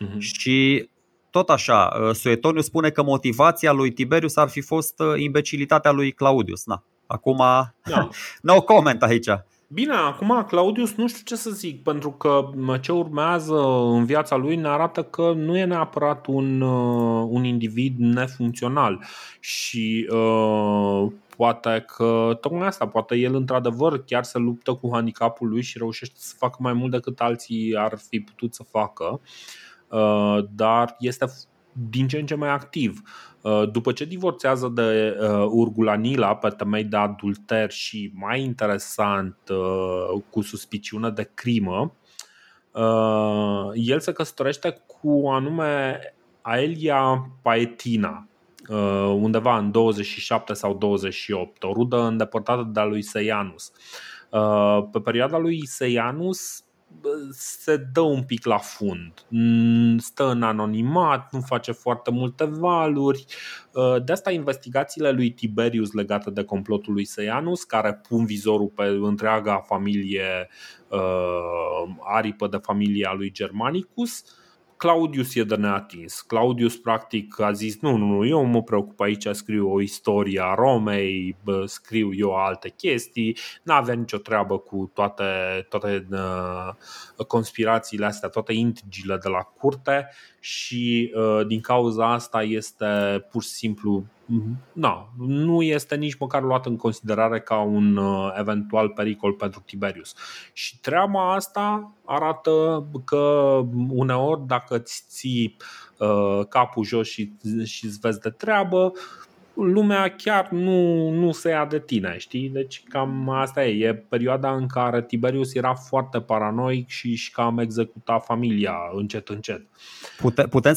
Uh-huh. Și tot așa, Suetonius spune că motivația lui Tiberius ar fi fost imbecilitatea lui Claudius. Na, acum, da. No comment aici. Bine, acum Claudius nu știu ce să zic, pentru că ce urmează în viața lui ne arată că nu e neapărat un individ nefuncțional. Și poate că tocmai asta, poate el într-adevăr chiar se luptă cu handicapul lui și reușește să facă mai mult decât alții ar fi putut să facă, dar este din ce în ce mai activ. După ce divorțează de Urgulanila pe temei de adulter și, mai interesant, cu suspiciune de crimă, el se căsătorește cu anume Aelia Paetina, undeva în 27 sau 28, o rudă îndepărtată de a lui Sejanus. Pe perioada lui Sejanus se dă un pic la fund, stă în anonimat, nu face foarte multe valuri. De asta investigațiile lui Tiberius legate de complotul lui Sejanus, care pun vizorul pe întreaga familie, aripă de familia lui Germanicus, Claudius e de neatins. Claudius practic a zis: nu, eu mă preocup aici, scriu o istorie a Romei, scriu eu alte chestii, n-avea nicio treabă cu toate conspirațiile astea, toate intrigile de la curte. Și din cauza asta este pur și simplu, nu este nici măcar luat în considerare ca un eventual pericol pentru Tiberius. Și treaba asta arată că uneori, dacă îți ții capul jos și îți vezi de treabă, lumea chiar nu se ia de tine, știi? Deci cam asta e. E perioada în care Tiberius era foarte paranoic și cam executa familia încet, încet. Putem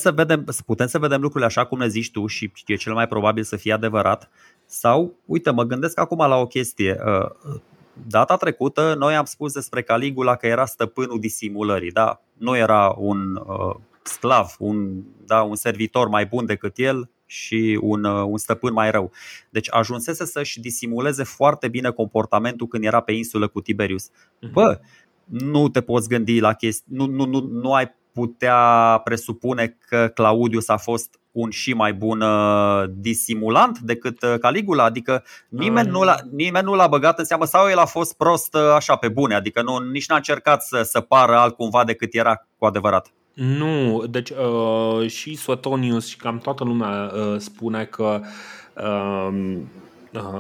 să vedem lucrurile așa cum le zici tu și e cel mai probabil să fie adevărat. Sau, uite, mă gândesc acum la o chestie. Data trecută noi am spus despre Caligula că era stăpânul disimulării, da? Nu era un sclav, un servitor mai bun decât el și un stăpân mai rău. Deci ajunsese să-și disimuleze foarte bine comportamentul când era pe insulă cu Tiberius. Bă, nu te poți gândi la chestii, nu ai putea presupune că Claudius a fost un și mai bun disimulant decât Caligula? Adică nimeni nu l-a băgat în seamă, sau el a fost prost așa pe bune, adică nici n-a încercat să pară altcumva decât era cu adevărat. Nu, deci și Suetonius și cam toată lumea spune că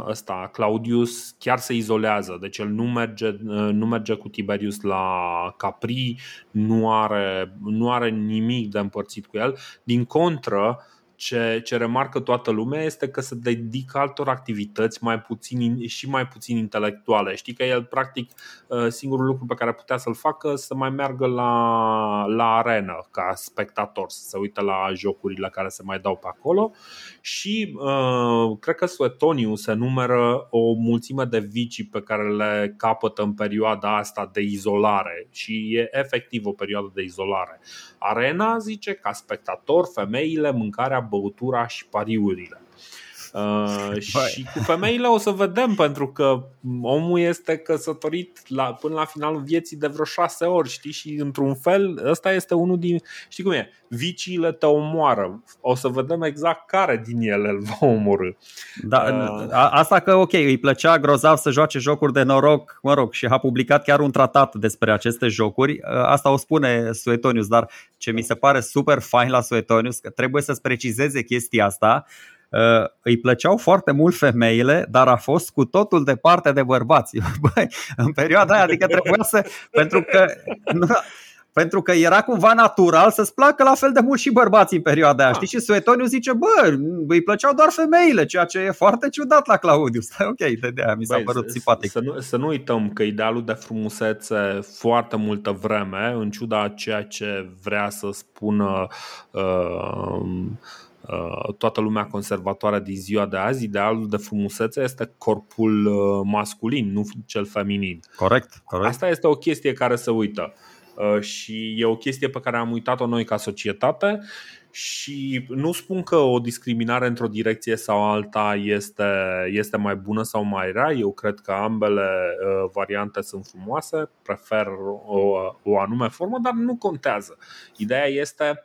ăsta, Claudius, chiar se izolează. Deci el nu merge cu Tiberius la Capri, nu are nimic de împărțit cu el. Din contră, ce remarcă toată lumea este că se dedică altor activități mai puțin intelectuale. Știi că el practic singurul lucru pe care putea să-l facă, să mai meargă la arenă ca spectator, să se uite la jocurile care se mai dau pe acolo. Și cred că Suetonius se numără o mulțime de vicii pe care le capătă în perioada asta de izolare. Și e efectiv o perioadă de izolare. Arena, zice, ca spectator, femeile, mâncarea, băutura și pariurile. Și cu femeile o să vedem, pentru că omul este căsătorit până la finalul vieții de vreo 6 ori, știi? Și într-un fel ăsta este unul din, știi cum e, viciile te omoară. O să vedem exact care din ele îl va omorî. Asta că ok, îi plăcea grozav să joace jocuri de noroc, mă rog, și a publicat chiar un tratat despre aceste jocuri. Asta o spune Suetonius, dar ce mi se pare super fain la Suetonius, că trebuie să-ți precizeze chestia asta. Îi plăceau foarte mult femeile, dar a fost cu totul departe de bărbați. Băi, în perioada aia, adică trebuia să... Pentru că era cumva natural să-ți placă la fel de mult și bărbații în perioada aia. Știi? Și Suetonius zice, bă, îi plăceau doar femeile, ceea ce e foarte ciudat la Claudius. Ok, de-aia mi s-a părut simpatic. Să nu uităm că idealul de frumusețe foarte multă vreme, în ciuda ceea ce vrea să spună toată lumea conservatoare din ziua de azi, idealul de frumusețe este corpul masculin, nu cel feminin. Corect. Asta este o chestie care se uită și e o chestie pe care am uitat-o noi ca societate. Și nu spun că o discriminare într-o direcție sau alta este mai bună sau mai rea. Eu cred că ambele variante sunt frumoase. Prefer o anume formă, dar nu contează. Ideea este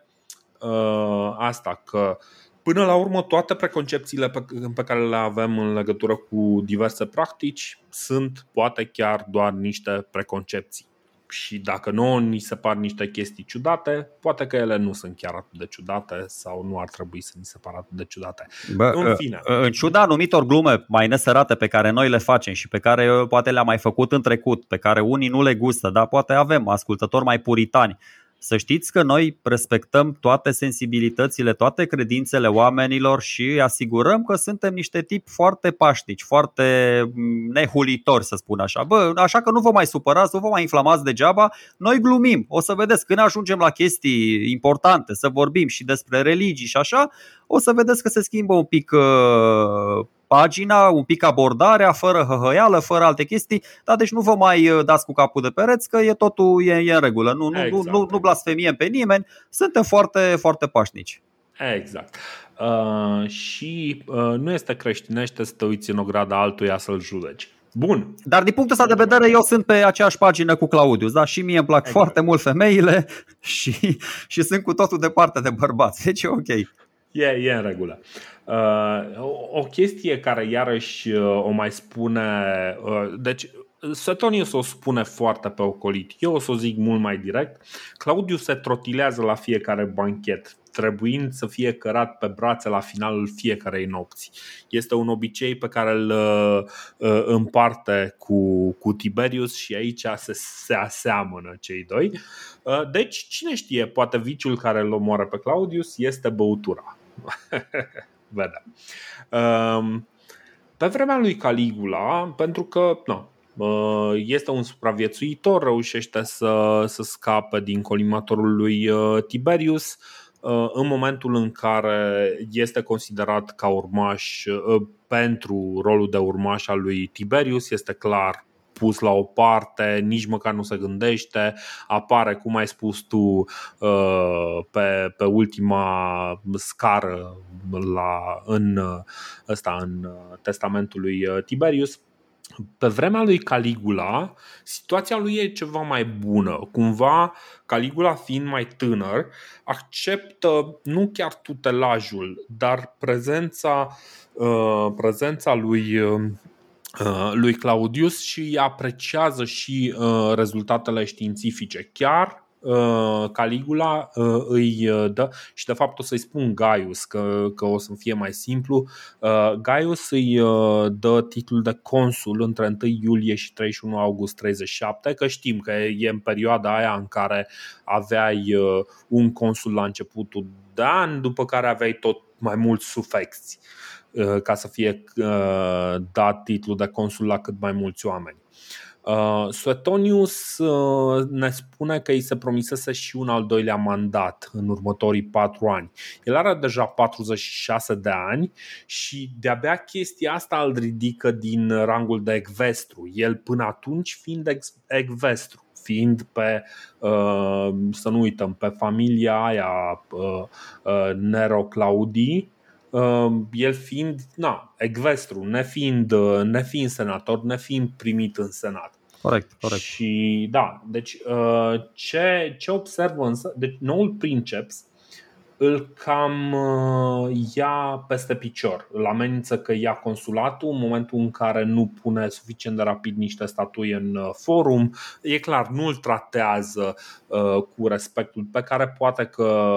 asta, că până la urmă toate preconcepțiile pe care le avem în legătură cu diverse practici sunt poate chiar doar niște preconcepții. Și dacă nouă ni se par niște chestii ciudate, poate că ele nu sunt chiar atât de ciudate sau nu ar trebui să ni se pară atât de ciudate. În fine, în ciuda anumitor glume mai nesărate pe care noi le facem și pe care poate le-am mai făcut în trecut, pe care unii nu le gustă, dar poate avem ascultători mai puritani, să știți că noi respectăm toate sensibilitățile, toate credințele oamenilor și asigurăm că suntem niște tipi foarte pașnici, foarte nehulitori, să spun așa. Bă, așa că nu vă mai supărați, nu vă mai inflamați degeaba, noi glumim. O să vedeți, când ajungem la chestii importante, să vorbim și despre religii și așa, o să vedeți că se schimbă un pic pagina, un pic abordarea, fără hăhăială, fără alte chestii, dar deci nu vă mai dați cu capul de pereți, că totul e în regulă. Nu blasfemiem pe nimeni, suntem foarte, foarte pașnici. Exact. Și nu este creștinește să te uiți în ograda altuia să-l judeci. Bun. Dar din punctul ăsta de vedere eu sunt pe aceeași pagină cu Claudius, da? Și mie îmi plac foarte mult femeile și sunt cu totul departe de bărbați. Deci e ok. E în regulă. O chestie care iarăși o mai spune, deci Suetonius o spune foarte pe ocolit, eu o să o zic mult mai direct. Claudius se trotilează la fiecare banchet, trebuind să fie cărat pe brațe la finalul fiecarei nopți. Este un obicei pe care îl împarte cu Tiberius și aici se aseamănă cei doi. Deci cine știe, poate viciul care îl omoară pe Claudius este băutura. Vedem. Pe vremea lui Caligula, pentru că este un supraviețuitor, reușește să scape din colimatorul lui Tiberius în momentul în care este considerat ca urmaș pentru rolul de urmaș al lui Tiberius, este clar pus la o parte, nici măcar nu se gândește, apare, cum ai spus tu, pe ultima scară în testamentul lui Tiberius. Pe vremea lui Caligula, situația lui e ceva mai bună. Cumva, Caligula fiind mai tânăr, acceptă nu chiar tutelajul, dar prezența lui Claudius și apreciază și rezultatele științifice. Chiar Caligula îi dă, și de fapt o să-i spun Gaius, că o să-mi fie mai simplu, Gaius îi dă titlul de consul între 1 iulie și 31 august 37, că știm că e în perioada aia în care aveai un consul la începutul de an, după care aveai tot mai mulți sufecți, ca să fie dat titlul de consul la cât mai mulți oameni. Suetonius ne spune că îi se promisese și un al doilea mandat în următorii 4 ani. El are deja 46 de ani și de-abia chestia asta îl ridică din rangul de ecvestru, el până atunci fiind ecvestru, fiind pe, să nu uităm, pe familia aia Nero Claudii. El fiind ecvestru, nefiind senator, nefiind primit în senat. Corect. Și da, deci ce observă însă, deci noul princeps îl cam ia peste picior, îl amenință că ia consulatul în momentul în care nu pune suficient de rapid niște statui în forum. E clar, nu îl tratează cu respectul pe care poate că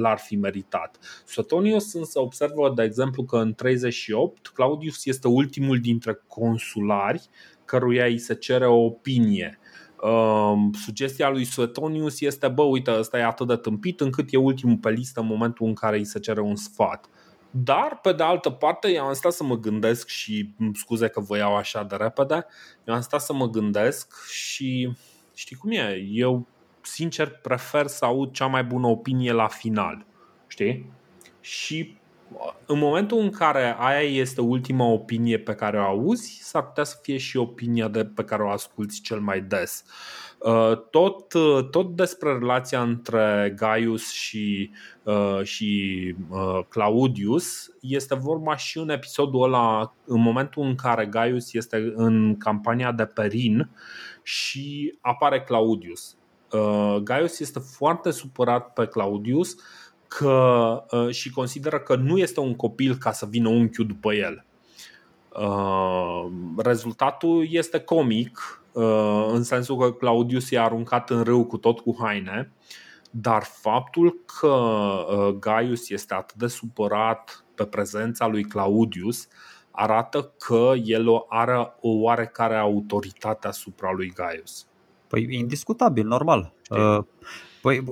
l-ar fi meritat. Suetonius însă observă, de exemplu, că în 38 Claudius este ultimul dintre consulari căruia îi se cere o opinie. Sugestia lui Suetonius este: bă, uite, ăsta e atât de tâmpit încât e ultimul pe listă în momentul în care îi se cere un sfat. Dar, pe de altă parte, eu am stat să mă gândesc și, scuze că vă iau așa de repede, eu am stat să mă gândesc și știi cum e? Eu, sincer, prefer să aud cea mai bună opinie la final, știi? Și în momentul în care aia este ultima opinie pe care o auzi, s-ar putea să fie și opinia pe care o asculți cel mai des. Tot despre relația între Gaius și Claudius este vorba și în episodul ăla, în momentul în care Gaius este în campania de Perin și apare Claudius. Gaius este foarte supărat pe Claudius că, și consideră că nu este un copil ca să vină unchiul după el. Rezultatul este comic, în sensul că Claudius i-a aruncat în râu cu tot cu haine, dar faptul că Gaius este atât de supărat pe prezența lui Claudius arată că el are o oarecare autoritate asupra lui Gaius. Păi indiscutabil, normal. Păi,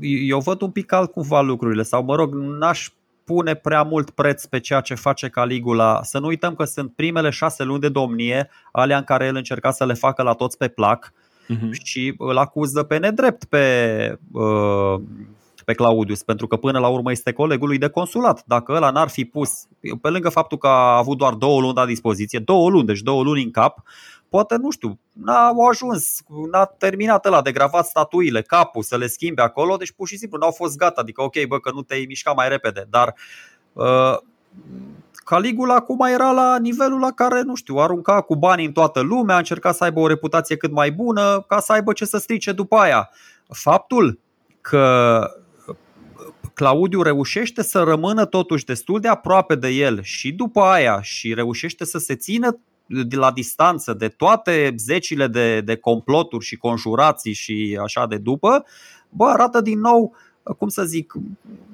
eu văd un pic alt cumva lucrurile, sau mă rog, n-aș pune prea mult preț pe ceea ce face Caligula. Să nu uităm că sunt primele 6 luni de domnie, alea în care el încerca să le facă la toți pe plac, și îl acuză pe nedrept pe Claudius, pentru că până la urmă este colegul lui de consulat. Dacă ăla n-ar fi pus, pe lângă faptul că a avut doar 2 luni la dispoziție, 2 luni, deci 2 luni în cap, poate, nu știu, n-au ajuns, n-a terminat ăla de gravat statuile, capul să le schimbe acolo, deci pur și simplu n-au fost gata, adică ok, bă, că nu te-ai mișcat mai repede, dar Caligula acum era la nivelul la care, nu știu, arunca cu banii în toată lumea, încerca să aibă o reputație cât mai bună, ca să aibă ce să strice după aia. Faptul că Claudiu reușește să rămână totuși destul de aproape de el și după aia și reușește să se țină de la distanță de toate zecile de comploturi și conjurații și așa de după, bă, arată din nou, cum să zic,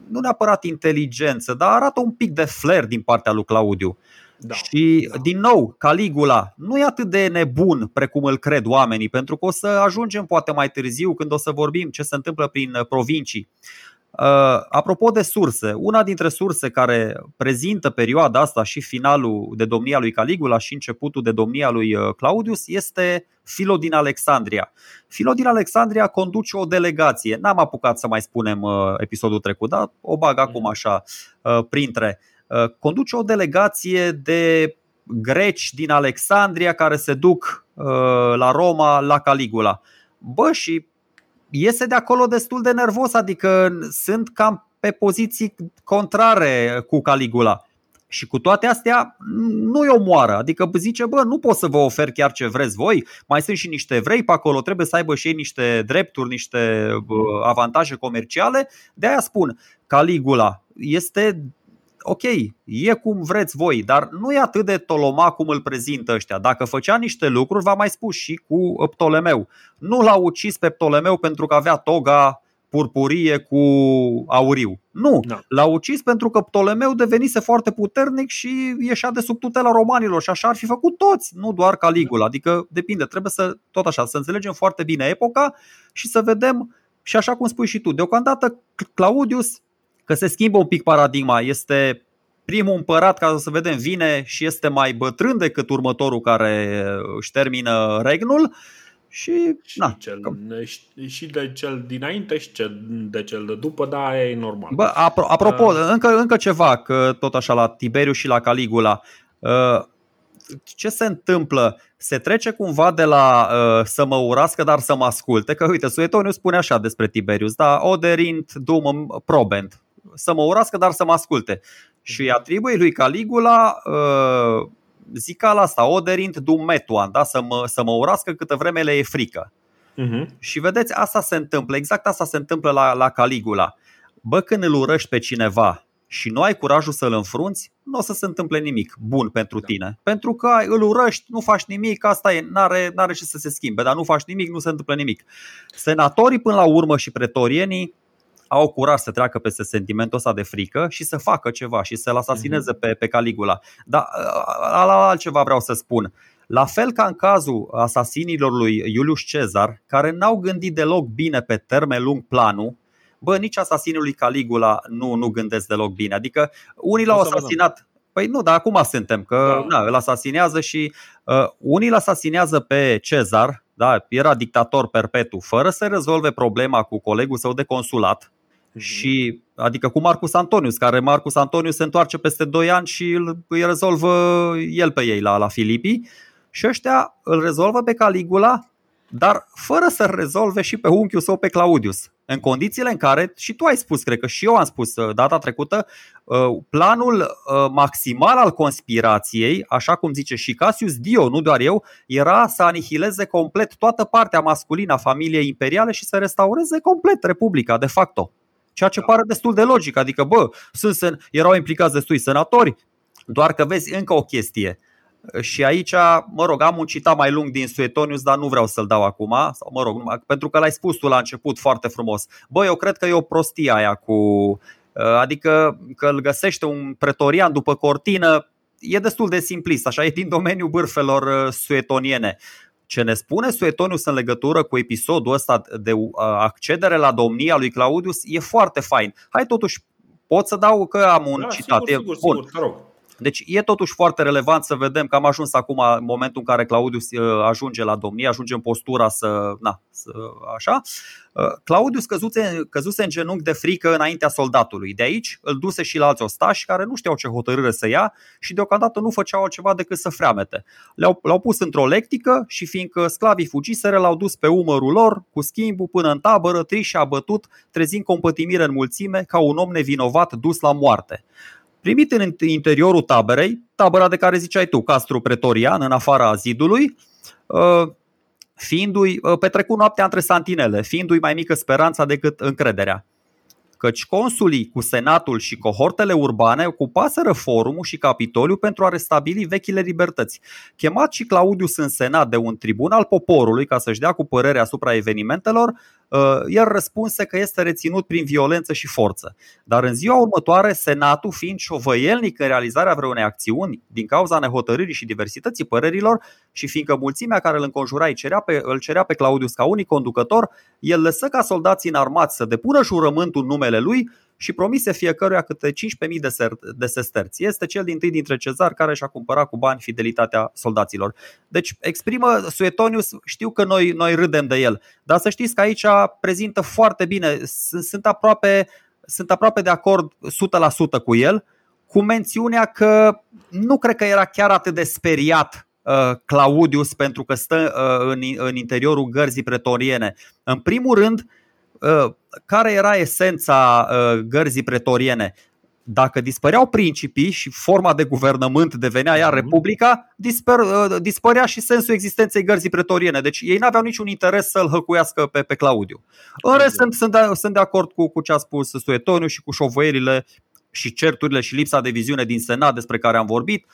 nu neapărat inteligență, dar arată un pic de flair din partea lui Claudiu. Da, și da. Din nou, Caligula nu e atât de nebun precum îl cred oamenii, pentru că o să ajungem poate mai târziu când o să vorbim ce se întâmplă prin provincii. Apropo de surse, una dintre surse care prezintă perioada asta și finalul de domnia lui Caligula și începutul de domnia lui Claudius este Filo din Alexandria. Filo din Alexandria conduce o delegație. N-am apucat să mai spunem episodul trecut, dar o bag acum așa printre. Conduce o delegație de greci din Alexandria care se duc la Roma, la Caligula. Bă, și iese de acolo destul de nervos, adică sunt cam pe poziții contrare cu Caligula. Și cu toate astea nu-i omoară, adică zice, bă, nu pot să vă ofer chiar ce vreți voi, mai sunt și niște evrei pe acolo, trebuie să aibă și ei niște drepturi, niște avantaje comerciale. De aia spun, Caligula este ok, e cum vreți voi, dar nu e atât de Toloma cum îl prezintă ăștia. Dacă făcea niște lucruri, v-am mai spus și cu Ptolemeu. Nu l-a ucis pe Ptolemeu pentru că avea toga purpurie cu auriu. Nu, da. L-a ucis pentru că Ptolemeu devenise foarte puternic și ieșea de sub tutela romanilor și așa ar fi făcut toți, nu doar Caligula. Adică depinde, trebuie să tot așa, să înțelegem foarte bine epoca și să vedem, și așa cum spui și tu, deocamdată Claudius, că se schimbă un pic paradigma, este primul împărat, ca să vedem, vine și este mai bătrân decât următorul care își termină regnul. Și de cel dinainte și de cel de după, da, e normal. Bă, apropo, încă ceva, că tot așa la Tiberiu și la Caligula, ce se întâmplă? Se trece cumva de la să mă urască, dar să mă asculte. Că uite, Suetonius spune așa despre Tiberius, da, oderint dum probent, să mă urască, dar să mă asculte. Și îi atribuie lui Caligula zicala asta, oderint dum metuan, da, să mă urască câtă vreme le e frică. Și vedeți, asta se întâmplă, exact asta se întâmplă la Caligula. Bă, când îl urăști pe cineva și nu ai curajul să-l înfrunți, nu o să se întâmple nimic bun pentru tine. Pentru că îl urăști, nu faci nimic, asta e, n-are ce să se schimbe, dar nu faci nimic, nu se întâmplă nimic. Senatorii până la urmă și pretorienii au curaj să treacă peste sentimentul ăsta de frică și să facă ceva și să-l asasineze pe Caligula. Dar la altceva vreau să spun. La fel ca în cazul asasinilor lui Iulius Cezar, care n-au gândit deloc bine pe termen lung planul, bă, nici asasinul lui Caligula nu gândesc deloc bine. Adică unii l-au asasinat. Păi nu, dar acum suntem că îl asasinează și unii îl asasinează pe Cezar, da, era dictator perpetu, fără să rezolve problema cu colegul său de consulat. Și adică cu Marcus Antonius, care Marcus Antonius se întoarce peste 2 ani și îi rezolvă el pe ei la Filipii. Și ăștia îl rezolvă pe Caligula, dar fără să rezolve și pe unchiul său, pe Claudius. În condițiile în care, și tu ai spus, cred că și eu am spus data trecută, planul maximal al conspirației, așa cum zice și Cassius Dio, nu doar eu, era să anihileze complet toată partea masculină a familiei imperiale și să restaureze complet Republica, de facto. Ceea ce pare destul de logic, adică bă, erau implicați destui senatori, doar că vezi încă o chestie. Și aici, mă rog, am un citat mai lung din Suetonius, dar nu vreau să-l dau acum, sau, mă rog, pentru că l-ai spus tu la început foarte frumos. Bă, eu cred că e o prostie aia cu... Adică că îl găsește un pretorian după cortină, e destul de simplist, așa, e din domeniul bârfelor suetoniene. Ce ne spune Suetonius în legătură cu episodul ăsta de accedere la domnia lui Claudius e foarte fain. Hai totuși, pot să dau că am un citat. Sigur, te rog. Deci e totuși foarte relevant să vedem că am ajuns acum în momentul în care Claudius ajunge la domnie, ajunge în postura să așa. Claudius căzuse în genunchi de frică înaintea soldatului. De aici îl duse și la alți ostași care nu știau ce hotărâre să ia și deocamdată nu făceau altceva decât să freamete. L-au pus într-o lectică și fiindcă sclavii fugiseră, l-au dus pe umărul lor cu schimbul până în tabără, trist și abătut, trezind compătimire în mulțime ca un om nevinovat dus la moarte. Primit în interiorul taberei, tabăra de care ziceai tu, castru pretorian, în afara zidului, petrecu noaptea între santinele, fiindu-i mai mică speranța decât încrederea. Căci consulii cu senatul și cohortele urbane ocupaseră forumul și capitoliul pentru a restabili vechile libertăți. Chemat și Claudius în senat de un tribun al poporului ca să-și dea cu părere asupra evenimentelor, el răspunse că este reținut prin violență și forță. Dar în ziua următoare, senatul, fiind șovăielnic în realizarea vreunei acțiuni din cauza nehotărârii și diversității părerilor și fiindcă mulțimea care îl înconjura îl cerea pe Claudius ca unic conducător, el lăsă ca soldații înarmați să depună jurământul numele lui și promise fiecăruia câte 15.000 de sesterți. Este cel dintâi dintre cezari care și-a cumpărat cu bani fidelitatea soldaților. Deci exprimă Suetonius, știu că noi râdem de el, dar să știți că aici prezintă foarte bine, sunt aproape de acord 100% cu el, cu mențiunea că nu cred că era chiar atât de speriat Claudius pentru că stă în interiorul gărzii pretoriene. În primul rând, care era esența gărzii pretoriene? Dacă dispăreau principii și forma de guvernământ devenea ea republica, dispărea și sensul existenței gărzii pretoriene. Deci ei n-aveau niciun interes să-l hăcuiască pe Claudiu. În rest, sunt de acord cu ce a spus Suetoniu și cu șovăierile și certurile și lipsa de viziune din Senat despre care am vorbit.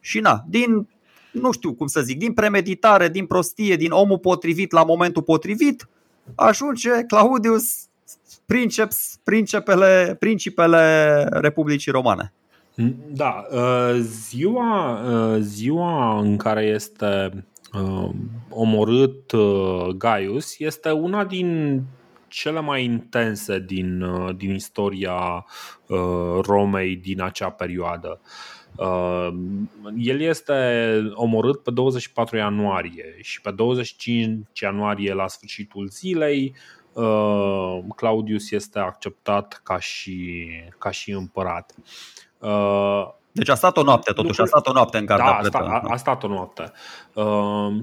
Și na, din, nu știu cum să zic, din premeditare, din prostie, din omul potrivit la momentul potrivit, ajunge Claudius principele Republicii Romane. Da, ziua în care este omorât Gaius este una din cele mai intense din istoria Romei din acea perioadă. El este omorât pe 24 ianuarie și pe 25 ianuarie, la sfârșitul zilei, Claudius este acceptat ca și împărat. Deci a stat o noapte, totuși a stat o noapte în garda pretoriană. Da, a stat o noapte.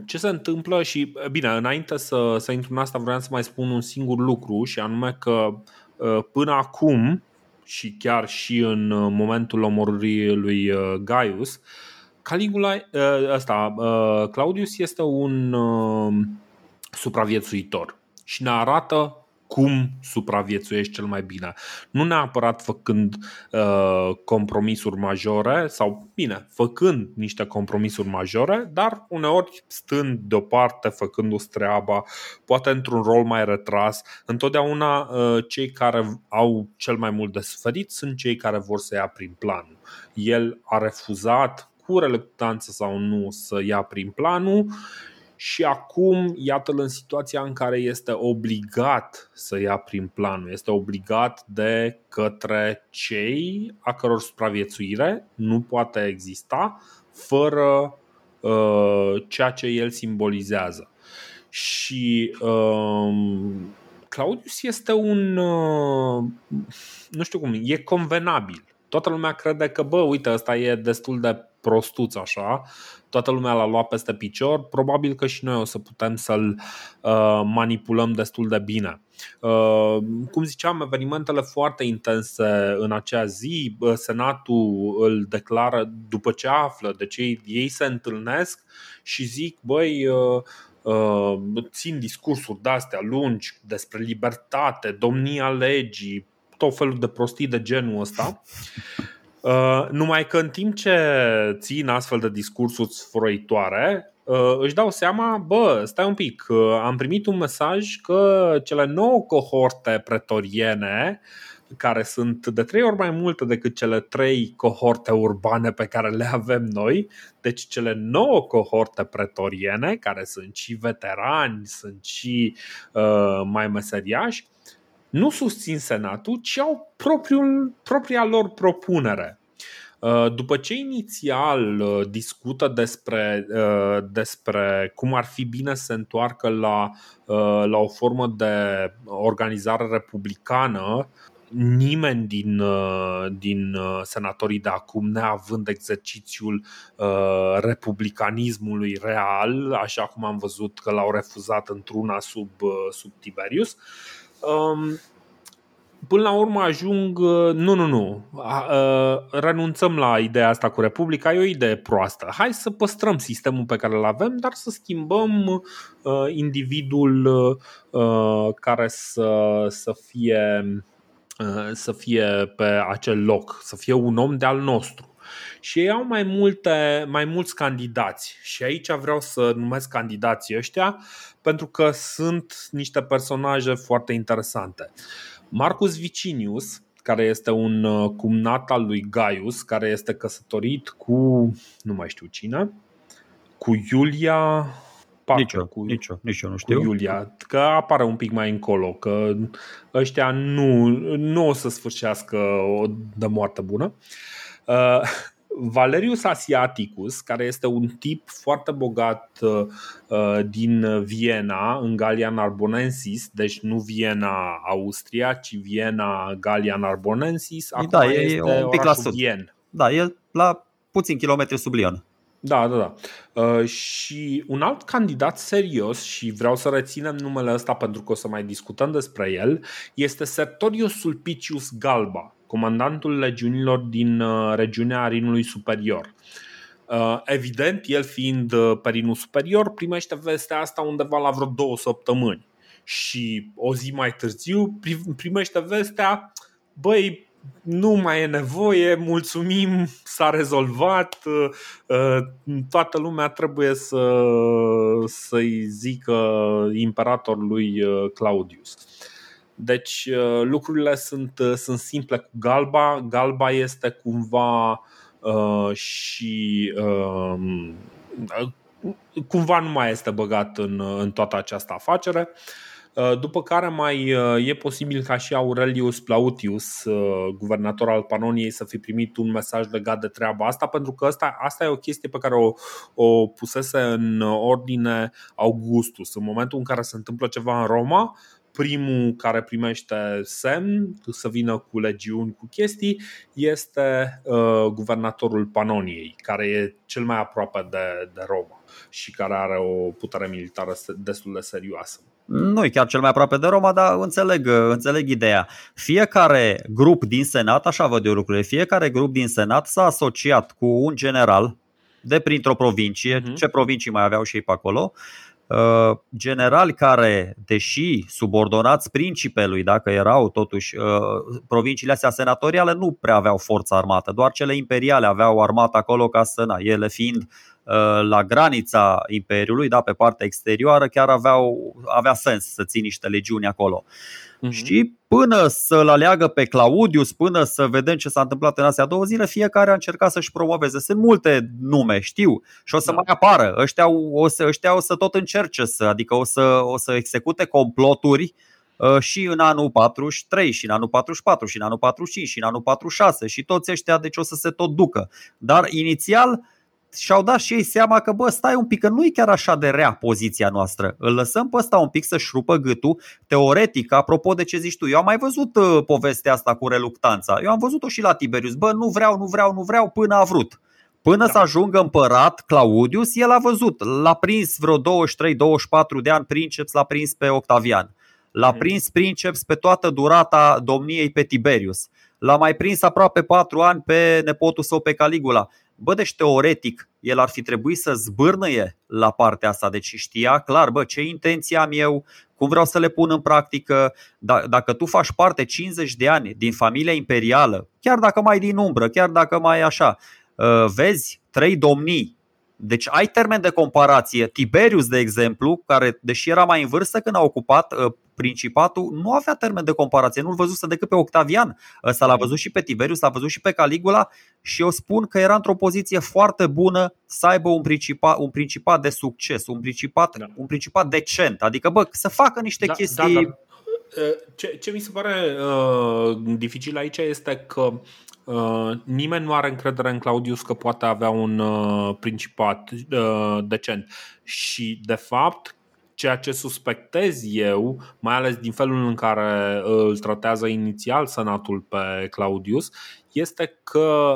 Ce se întâmplă? Și bine, înainte să intru în asta, vreau să mai spun un singur lucru, și anume că până acum și chiar și în momentul omorârii lui Gaius, Claudius este un supraviețuitor și ne arată cum supraviețuiești cel mai bine. Nu neapărat făcând compromisuri majore, sau bine, făcând niște compromisuri majore, dar uneori stând deoparte, făcându-ți treaba, poate într-un rol mai retras. Întotdeauna cei care au cel mai mult de suferit sunt cei care vor să ia prin planul. El a refuzat cu reluctanță sau nu să ia prin planul. Și acum, iată-l în situația în care este obligat să ia prin planul. Este obligat de către cei a căror supraviețuire nu poate exista fără ceea ce el simbolizează. Și Claudius este un, nu știu cum, e convenabil. Toată lumea crede că, bă, uite, ăsta e destul de prostuț așa, toată lumea l-a luat peste picior, probabil că și noi o să putem să-l manipulăm destul de bine. Cum ziceam, evenimentele foarte intense în acea zi, Senatul îl declară după ce află, deci ei se întâlnesc și zic, băi, țin discursuri de-astea lungi despre libertate, domnia legii, tot felul de prostii de genul ăsta. Numai că în timp ce țin astfel de discursuri sfărăitoare, își dau seama, bă, stai un pic, am primit un mesaj că cele 9 cohorte pretoriene, care sunt de 3 ori mai multe decât cele 3 cohorte urbane pe care le avem noi, deci cele 9 cohorte pretoriene, care sunt și veterani, sunt și mai meseriași, nu susțin Senatul, ci au propria lor propunere. După ce inițial discută despre cum ar fi bine să se întoarcă la o formă de organizare republicană, nimeni din senatorii de acum, neavând exercițiul republicanismului real, așa cum am văzut că l-au refuzat într-una sub Tiberius, până la urmă ajung, nu, renunțăm la ideea asta cu Republica, e o idee proastă. Hai să păstrăm sistemul pe care îl avem, dar să schimbăm individul care să fie pe acel loc, să fie un om de al nostru. Și ei au mai mulți candidați. Și aici vreau să numesc candidații ăștia, pentru că sunt niște personaje foarte interesante. Marcus Vicinius, care este un cumnat al lui Gaius, care este căsătorit cu, nu mai știu cine, cu Julia. Nici eu nu știu. Cu Julia, că apare un pic mai încolo, că ăștia nu o să sfârșească de moarte bună. Valerius Asiaticus, care este un tip foarte bogat din Viena, în Galia Narbonensis, deci nu Viena Austria, ci Viena Galia Narbonensis. Acum da, este un pic la sud. Da, e la puțin kilometri sub Lyon. Da. Și un alt candidat serios, și vreau să reținem numele ăsta pentru că o să mai discutăm despre el, este Sertorius Sulpicius Galba, comandantul legiunilor din regiunea Arinului Superior. Evident, el fiind pe Arinul Superior, primește vestea asta undeva la vreo 2 săptămâni. Și o zi mai târziu primește vestea, băi, nu mai e nevoie, mulțumim, s-a rezolvat, toată lumea trebuie să-i zică imperatorului Claudius. Deci lucrurile sunt simple cu Galba. Galba este cumva și cumva nu mai este băgat în toată această afacere. După care mai e posibil ca și Aurelius Plautius, guvernator al Panoniei, să fi primit un mesaj legat de treaba asta, pentru că asta e o chestie pe care o pusese în ordine Augustus. În momentul în care se întâmplă ceva în Roma, primul care primește semn să vină cu legiuni, cu chestii, este guvernatorul Panoniei, care e cel mai aproape de Roma și care are o putere militară destul de serioasă. Nu e chiar cel mai aproape de Roma, dar înțeleg ideea. Fiecare grup din Senat, așa văd eu lucrurile, fiecare grup din Senat s-a asociat cu un general de printr-o provincie, ce provincii mai aveau și ei pe acolo, generali care, deși subordonați principelui, dacă erau totuși, provinciile astea senatoriale nu prea aveau forță armată, doar cele imperiale aveau armată acolo ca să, ele fiind la granița imperiului, pe partea exterioară, chiar avea sens să ții niște legiuni acolo. Și până să-l aleagă pe Claudius, până să vedem ce s-a întâmplat în astea două zile, fiecare a încercat să-și promoveze. Sunt multe nume, știu, și o să mai apară. Ăștia o să tot încerce, adică o să execute comploturi și în anul 43, și în anul 44, și în anul 45, și în anul 46, și toți ăștia, deci o să se tot ducă. Dar inițial și-au dat și ei seama că stai un pic, că nu e chiar așa de rea poziția noastră. Îl lăsăm pe ăsta un pic să-și rupă gâtul. Teoretic, apropo de ce zici tu, eu am mai văzut povestea asta cu reluctanța. Eu am văzut-o și la Tiberius. Nu vreau până a vrut. Până să ajungă împărat Claudius, el a văzut. L-a prins vreo 23-24 de ani princeps, l-a prins pe Octavian. L-a prins princeps pe toată durata domniei pe Tiberius. L-a mai prins aproape 4 ani pe nepotul său pe Caligula. Deci teoretic el ar fi trebuit să zbârnăie la partea asta. Deci știa clar, ce intenție am eu, cum vreau să le pun în practică. Dacă tu faci parte 50 de ani din familia imperială, chiar dacă mai din umbră, chiar dacă mai așa, vezi 3 domnii. Deci ai termen de comparație. Tiberius, de exemplu, care deși era mai în vârstă când a ocupat principatul, nu avea termen de comparație. Nu-l văzuse decât pe Octavian. Ăsta l-a văzut și pe Tiberius, l-a văzut și pe Caligula. Și eu spun că era într-o poziție foarte bună să aibă un principat de succes, un principat decent. Adică să facă niște chestii. Ce mi se pare dificil aici este că nimeni nu are încredere în Claudius că poate avea un principat decent. Și de fapt ceea ce suspectez eu, mai ales din felul în care îl tratează inițial senatul pe Claudius, este că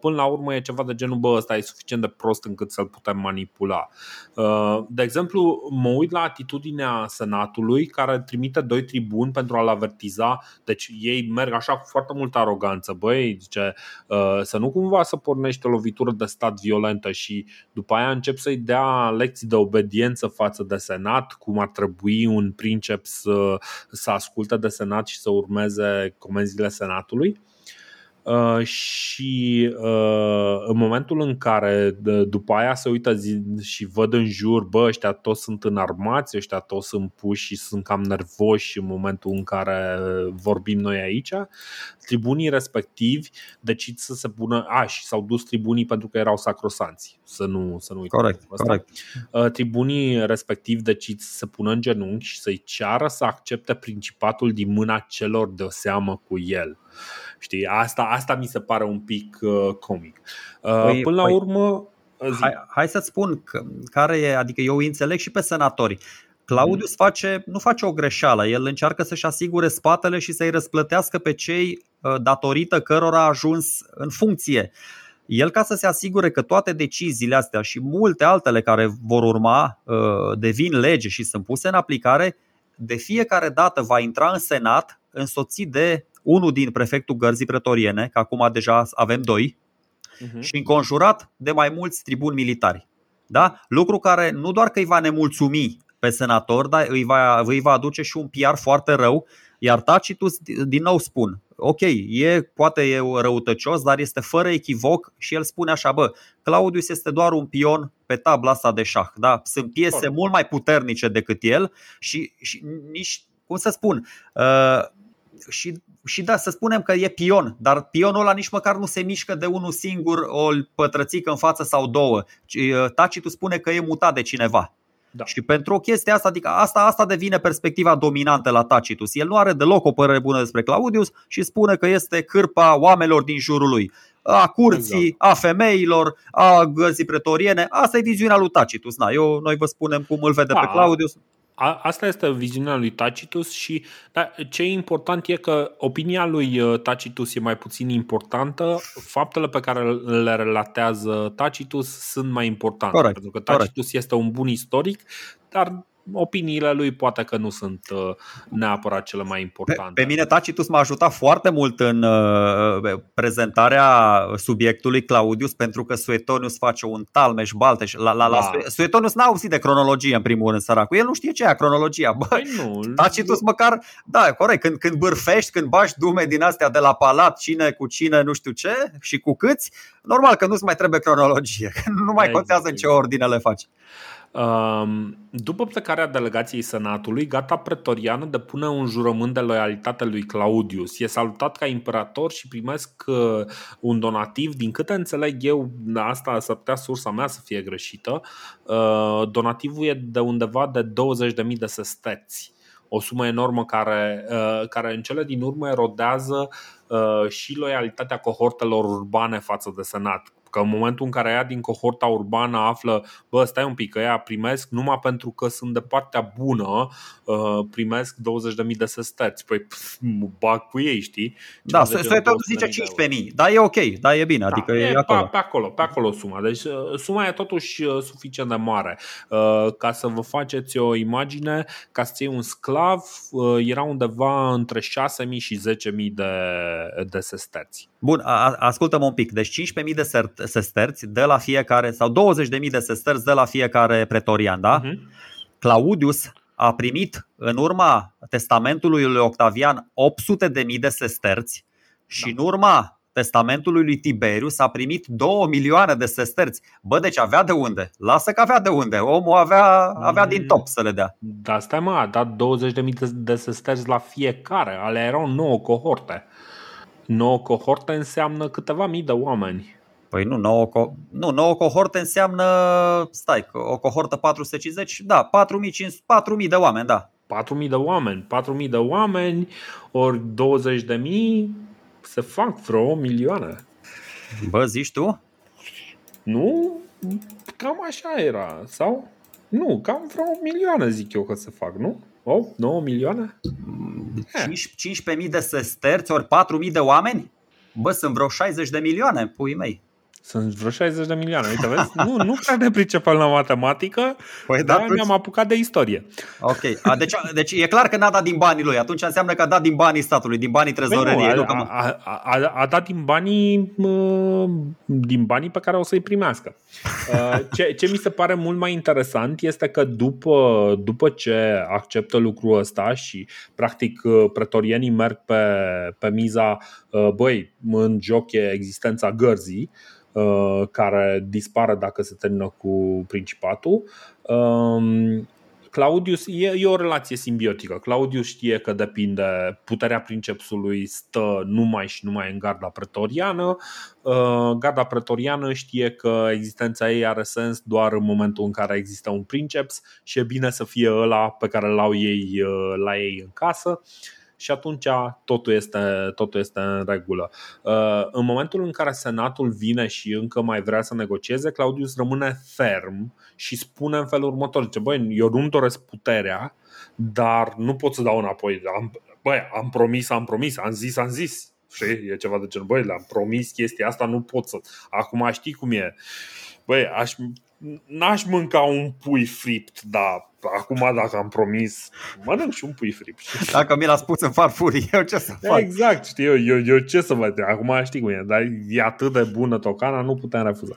până la urmă e ceva de genul ăsta e suficient de prost încât să-l putem manipula. De exemplu, mă uit la atitudinea senatului, care trimite 2 tribuni pentru a-l avertiza. Deci ei merg așa cu foarte multă aroganță. Zice să nu cumva să pornești o lovitură de stat violentă și după aia încep să-i dea lecții de obediență față de senat, cum ar trebui un princeps să asculte de senat și să urmeze comenzile senatului. Și în momentul în care după aia se uită și văd în jur, ăștia toți sunt înarmați, ăștia toți sunt puși și sunt cam nervoși în momentul în care vorbim noi aici, tribunii respectivi decid să se pună, și s-au dus tribunii pentru că erau sacrosanți, să nu uităm. Corect. Tribunii respectivi decid să se pună în genunchi și să-i ceară să accepte principatul din mâna celor de seamă cu el. Știi, asta mi se pare un pic comic. Până la urmă, hai să-ți spun care e, adică eu îi înțeleg și pe senatori. Claudius nu face o greșeală, el încearcă să-și asigure spatele și să-i răsplătească pe cei datorită cărora a ajuns în funcție. El, ca să se asigure că toate deciziile astea și multe altele care vor urma devin lege și sunt puse în aplicare, de fiecare dată va intra în senat însoțit de unul din prefectul gărzii pretoriene, că acum deja avem 2, și înconjurat de mai mulți tribuni militari. Lucru care nu doar că îi va nemulțumi pe senator, dar îi va aduce și un PR foarte rău. Iar Tacitus din nou spun, ok, poate e răutăcios, dar este fără echivoc și el spune așa, Claudius este doar un pion pe tabla asta de șah, da? Sunt piese mult mai puternice decât el și nici, cum să spun, și da, să spunem că e pion, dar pionul ăla nici măcar nu se mișcă de unul singur, o pătrățică în față sau două. Tacitus spune că e mutat de cineva. Da. Și pentru o chestie asta, adică asta devine perspectiva dominantă la Tacitus. El nu are deloc o părere bună despre Claudius și spune că este cârpa oamenilor din jurul lui, a curții, exact, a femeilor, a gărzii pretoriene. Asta e viziunea lui Tacitus. Noi vă spunem cum îl vede pe Claudius. Asta este viziunea lui Tacitus și ce e important e că opinia lui Tacitus e mai puțin importantă. Faptele pe care le relatează Tacitus sunt mai importante. Corect, pentru că Tacitus este un bun istoric, dar opiniile lui poate că nu sunt neapărat cele mai importante. Pe mine Tacitus m-a ajutat foarte mult în prezentarea subiectului Claudius, pentru că Suetonius face un talmeș-balteș. Suetonius n-a auzit de cronologie, în primul rând, săracul. El nu știe ce e cronologia. Tacitus măcar, da, corect, când bârfești, când bași dume din astea de la palat, cine cu cine, nu știu ce și cu câți, normal că nu-ți mai trebuie cronologie. Nu mai contează în ce ordine le faci. După plecarea delegației senatului, gata pretoriană depune un jurământ de loialitate lui Claudius. E salutat ca imperator și primesc un donativ. Din câte înțeleg eu, asta s-ar putea sursa mea să fie greșită, donativul e de undeva de 20.000 de sesteți. O sumă enormă care în cele din urmă erodează și loialitatea cohortelor urbane față de senat. Că în momentul în care ea din cohorta urbană află, stai un pic că ea primesc numai pentru că sunt de partea bună, primesc 20.000 de sesteți. Păi mă bag cu ei, știi? Da, Suetonius zice 15.000, dar e ok, dar e bine, adică e acolo. Pe acolo suma, deci suma e totuși suficient de mare. Ca să vă faceți o imagine, ca să ții un sclav, era undeva între 6.000 și 10.000 de sesteți. Bun, ascultă-mă un pic, deci 15.000 de sesterți de la fiecare, sau 20.000 de sesterți de la fiecare pretorian, da? Uh-huh. Claudius a primit în urma testamentului lui Octavian 800.000 de sesterți și în urma testamentului lui Tiberius a primit 2 milioane de sesterți. Deci avea de unde. Lasă că avea de unde. Omul avea din top să le dea. Da, stai mă, a dat 20.000 de sesterți la fiecare. Alea erau 9 cohorte. 9 cohorte înseamnă câteva mii de oameni. Păi nu, 9 cohorte înseamnă, stai, o cohortă 450, da, 4.000 de oameni, da. 4.000 de oameni ori 20.000, se fac vreo 1 milioane. Zici tu? Nu, cam așa era, sau? Nu, cam vreo 1 milioane zic eu că se fac, nu? 8, 9 milioane? 15.000 de sesterți ori 4.000 de oameni? Sunt vreo 60 de milioane, puii mei. Sunt vreo 60 de milioane, uite, vezi? Nu prea ne pricepem la matematică, dar mi-am apucat de istorie. Ok, deci e clar că n-a dat din banii lui, atunci înseamnă că a dat din banii statului, din banii trezoreriei. A dat din banii pe care o să-i primească. Ce mi se pare mult mai interesant este că după ce acceptă lucrul ăsta și practic pretorienii merg pe miza, în joc e existența gărzii, care dispare dacă se termină cu principatul. Claudius e o relație simbiotică. Claudius știe că depinde, puterea princepsului stă numai și numai în garda pretoriană. Garda pretoriană știe că existența ei are sens doar în momentul în care există un princeps și e bine să fie ăla pe care l-au ei la ei în casă. Și atunci totul este în regulă. În momentul în care senatul vine și încă mai vrea să negocieze, Claudius rămâne ferm și spune în felul următor, zice, eu nu-mi doresc puterea, dar nu pot să dau înapoi. Am promis, am zis. Și e ceva de genul, le-am promis chestia asta, nu pot să. Acum știi cum e. Băi, n-aș mânca un pui fript, dar acum dacă am promis, mănânc și un pui fript. Dacă mi l-a spus în farfurii, eu ce să fac? Exact, știu eu ce să vă trebuie. Acum știu cum e, dar e atât de bună tocana, nu putem refuza.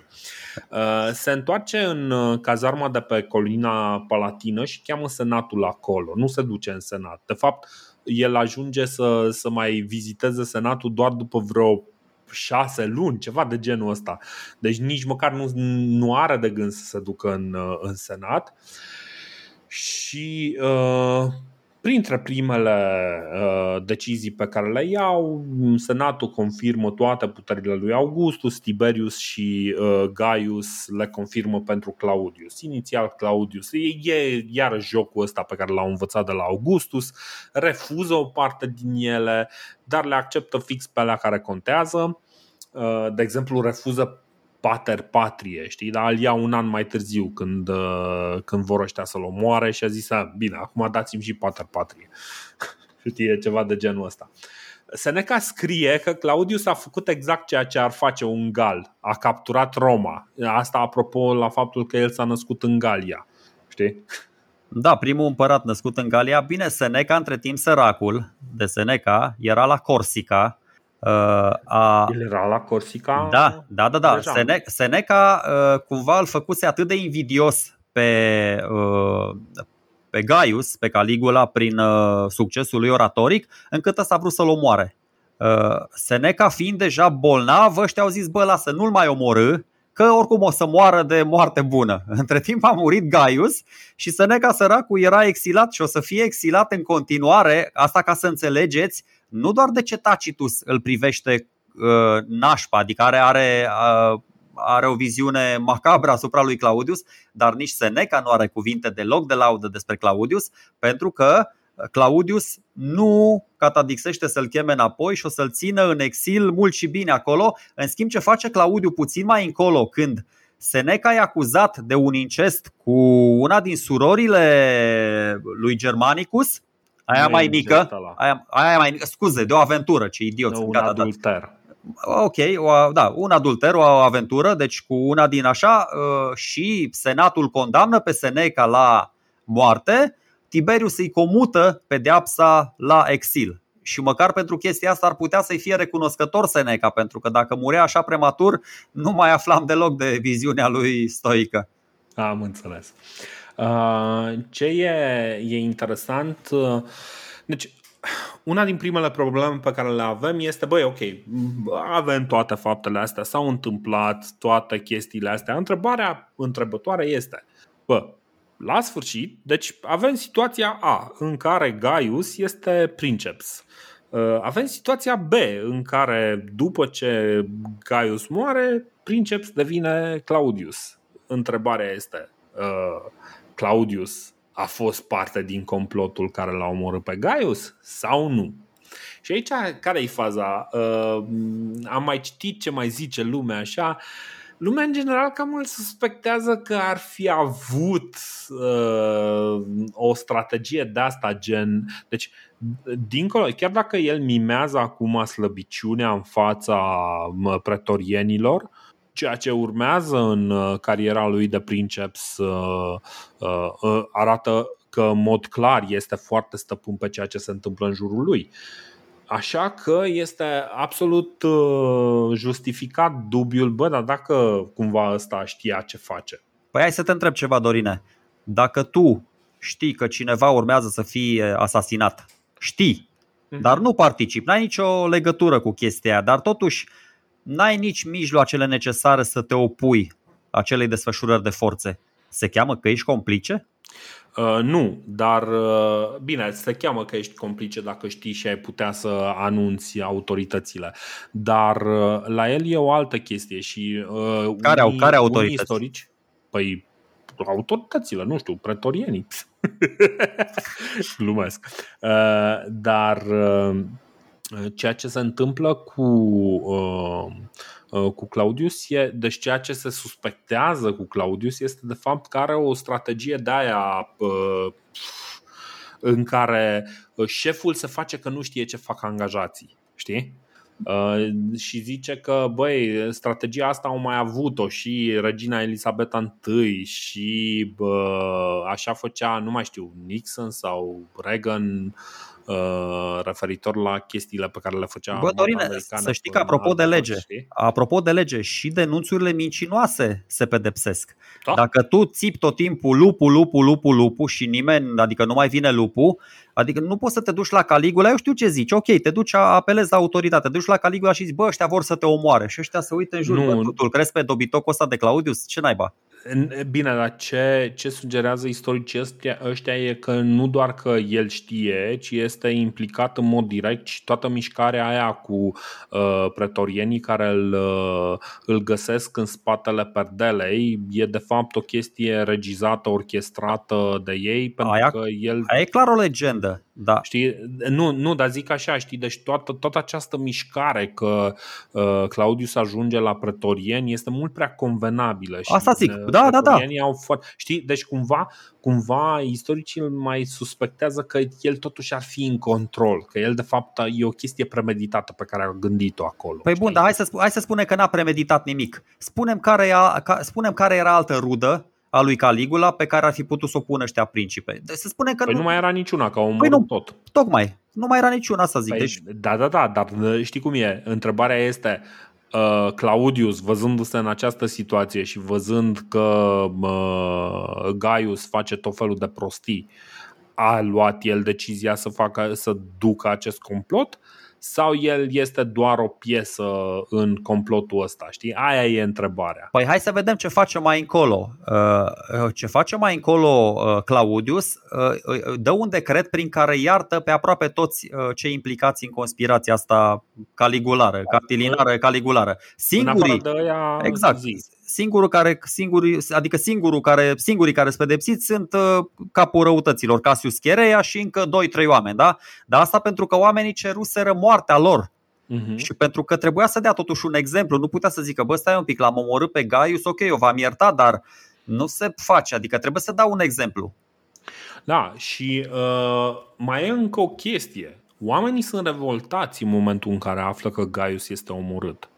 Se întoarce în cazarma de pe colina Palatină și cheamă senatul acolo. Nu se duce în senat. De fapt, el ajunge să mai viziteze senatul doar după vreo 6 luni, ceva de genul ăsta. Deci nici măcar nu are de gând să se ducă în senat. Și printre primele decizii pe care le iau, senatul confirmă toate puterile lui Augustus, Tiberius și Gaius le confirmă pentru Claudius. Inițial Claudius e iar jocul ăsta pe care l-au învățat de la Augustus, refuză o parte din ele, dar le acceptă fix pe alea care contează. De exemplu, refuză pater patrie, știi, dar îl ia un an mai târziu când vor ăștia să-l omoare și a zis, bine, acum dați-mi și pater patrie. Știi, ceva de genul ăsta. Seneca scrie că Claudius a făcut exact ceea ce ar face un gal, a capturat Roma. Asta apropo la faptul că el s-a născut în Galia, știi? Da, primul împărat născut în Galia. Bine, Seneca, între timp săracul de Seneca era la Corsica. El era la Corsica? Da. Seneca cumva îl făcuse atât de invidios pe Gaius, pe Caligula, prin succesul lui oratoric, încât ăsta a vrut să-l omoare. Seneca fiind deja bolnav, ăștia au zis, bă, lasă, nu-l mai omorâ, că oricum o să moară de moarte bună. Între timp a murit Gaius și Seneca săracul era exilat și o să fie exilat în continuare. Asta ca să înțelegeți nu doar de ce Tacitus îl privește nașpa, adică are o viziune macabră asupra lui Claudius, dar nici Seneca nu are cuvinte deloc de laudă despre Claudius, pentru că Claudius nu catadixește să-l cheme înapoi și o să-l țină în exil mult și bine acolo. În schimb, ce face Claudiu puțin mai încolo, când Seneca e acuzat de un incest cu una din surorile lui Germanicus, aia mai mică, scuze, de o aventură, ce idioți. Un adulter. Ok, un adulter, o aventură, deci cu una din așa, și senatul condamnă pe Seneca la moarte, Tiberius îi comută pedeapsa la exil. Și măcar pentru chestia asta ar putea să-i fie recunoscător Seneca, pentru că dacă murea așa prematur, nu mai aflam deloc de viziunea lui stoică. Am înțeles. Ce e interesant, deci una din primele probleme pe care le avem este, băi, ok, avem toate faptele astea, s-au întâmplat toate chestiile astea. Întrebarea întrebătoare este, bă, la sfârșit, deci avem situația A, în care Gaius este princeps. Avem situația B, în care după ce Gaius moare, princeps devine Claudius. Întrebarea este, Claudius a fost parte din complotul care l-a omorât pe Gaius sau nu? Și aici care e faza? Am mai citit ce mai zice lumea așa. Lumea în general cam îl suspectează că ar fi avut o strategie de asta gen. Deci dincolo, chiar dacă el mimează acum slăbiciunea în fața pretorienilor, ceea ce urmează în cariera lui de princeps arată că în mod clar este foarte stăpân pe ceea ce se întâmplă în jurul lui. Așa că este absolut justificat dubiul, bă, dar dacă cumva ăsta știa ce face. Păi hai să te întreb ceva, Dorine. Dacă tu știi că cineva urmează să fie asasinat, știi, dar nu participi, n-ai nicio legătură cu chestia aia, dar totuși n-ai nici mijloacele necesare să te opui acelei desfășurări de forțe. Se cheamă că ești complice? Nu, dar bine, se cheamă că ești complice dacă știi și ai putea să anunți autoritățile. Dar la el e o altă chestie și care autorități? Istorici? Păi autoritățile, nu știu, pretorienii. Glumesc. Dar ceea ce se întâmplă cu Claudius deci ceea ce se suspectează cu Claudius este de fapt că are o strategie de aia în care șeful se face că nu știe ce fac angajații, știi? Și zice că, băi, strategia asta au mai avut-o și regina Elisabeta I și așa făcea, nu mai știu, Nixon sau Reagan referitor la chestiile pe care le făcea. Bă, Dorine, să știi că apropo de lege și denunțurile mincinoase se pedepsesc. Da? Dacă tu țipi tot timpul lupul și nimeni, adică nu mai vine lupul, adică nu poți să te duci la Caligula, eu știu ce zici, ok, te duci, apelezi la autoritate, te duci la Caligula și zici, bă, ăștia vor să te omoare și ăștia se uită în jur, bă, tu crezi pe dobitocul ăsta de Claudius? Ce naiba? Bine, dar ce sugerează istoricii ăștia e că nu doar că el știe, ci este implicat în mod direct și toată mișcarea aia cu pretorienii care îl găsesc în spatele perdelei e de fapt o chestie regizată, orchestrată de ei, pentru că el... Aia e clar o legendă. Da. Știi? Nu, dar zic așa, știi? Deci toată această mișcare că Claudius ajunge la pretorieni este mult prea convenabilă. Asta zic, da. Știi? Deci cumva istoricii îl mai suspectează că el totuși ar fi în control, că el de fapt e o chestie premeditată pe care a gândit-o acolo. Păi bun, dar hai să spunem că n-a premeditat nimic. Spunem care era altă rudă a lui Caligula pe care ar fi putut să o pună ăștia principe. Deci să spunem că păi nu mai era niciuna, că au omorât tot. Tocmai, nu mai era niciuna, să zic. Păi, deci... Da, dar știi cum e? Întrebarea este... Claudius, văzându-se în această situație și văzând că Gaius face tot felul de prostii, a luat el decizia să ducă acest complot? Sau el este doar o piesă în complotul ăsta, știi? Aia e întrebarea. Păi hai să vedem ce face mai încolo. Claudius dă un decret prin care iartă pe aproape toți cei implicați în conspirația asta catilinară. Singurii care sunt pedepsiți sunt capul răutăților, Cassius Chereia și încă 2-3 oameni, da? Dar asta pentru că oamenii ceruseră moartea lor. Și pentru că trebuia să dea totuși un exemplu, nu putea să zică, bă, stai un pic, l-am omorât pe Gaius, ok, eu v-am iertat, dar nu se face, adică trebuie să dau un exemplu. Da, și mai e încă o chestie. Oamenii sunt revoltați în momentul în care află că Gaius este omorât.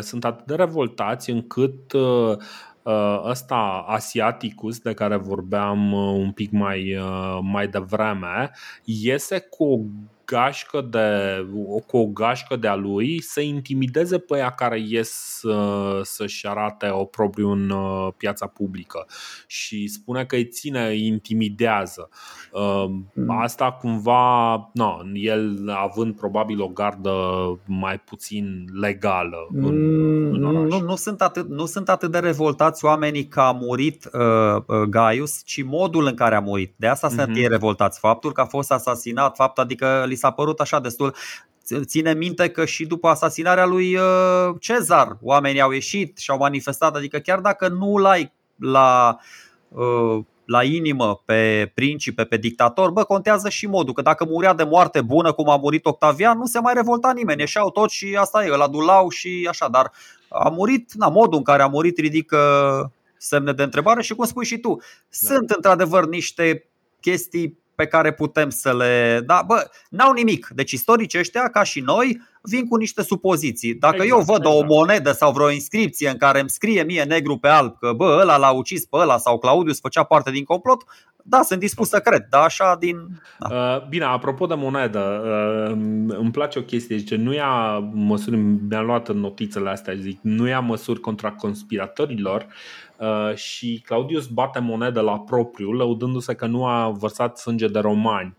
Sunt atât de revoltați încât ăsta Asiaticus, de care vorbeam un pic mai devreme, iese cu o gașcă de-a lui să intimideze pe aia care ies să-și arate oprobriu în piața publică și spune că îi ține, îi intimidează. Asta cumva, el având probabil o gardă mai puțin legală în oraș. Nu sunt atât de revoltați oamenii că a murit Gaius, ci modul în care a murit. De asta sunt ei revoltați. Faptul că a fost asasinat, adică li s-a părut așa destul. Ține minte că și după asasinarea lui Cezar oamenii au ieșit și au manifestat, adică chiar dacă nu l-ai la inimă pe principe, pe dictator, bă, contează și modul, că dacă murea de moarte bună cum a murit Octavian, nu se mai revolta nimeni, ieșeau toți și asta e, îl adulau și așa, dar a murit, modul în care a murit ridică semne de întrebare și cum spui și tu, sunt într-adevăr niște chestii pe care putem să le... Da, bă, n-au nimic. Deci istoricii ăștia, ca și noi, vin cu niște supoziții. Dacă eu văd o monedă sau vreo inscripție în care îmi scrie mie negru pe alb că bă, ăla l-a ucis pe ăla sau Claudius făcea parte din complot, da, sunt dispus să cred, dar așa din... Da. Bine, apropo de monedă, îmi place o chestie, zice, nu ia măsuri, mi-am luat în notițele astea, zic, nu ia măsuri contra conspiratorilor, și Claudius bate monedă la propriu, lăudându-se că nu a vărsat sânge de romani.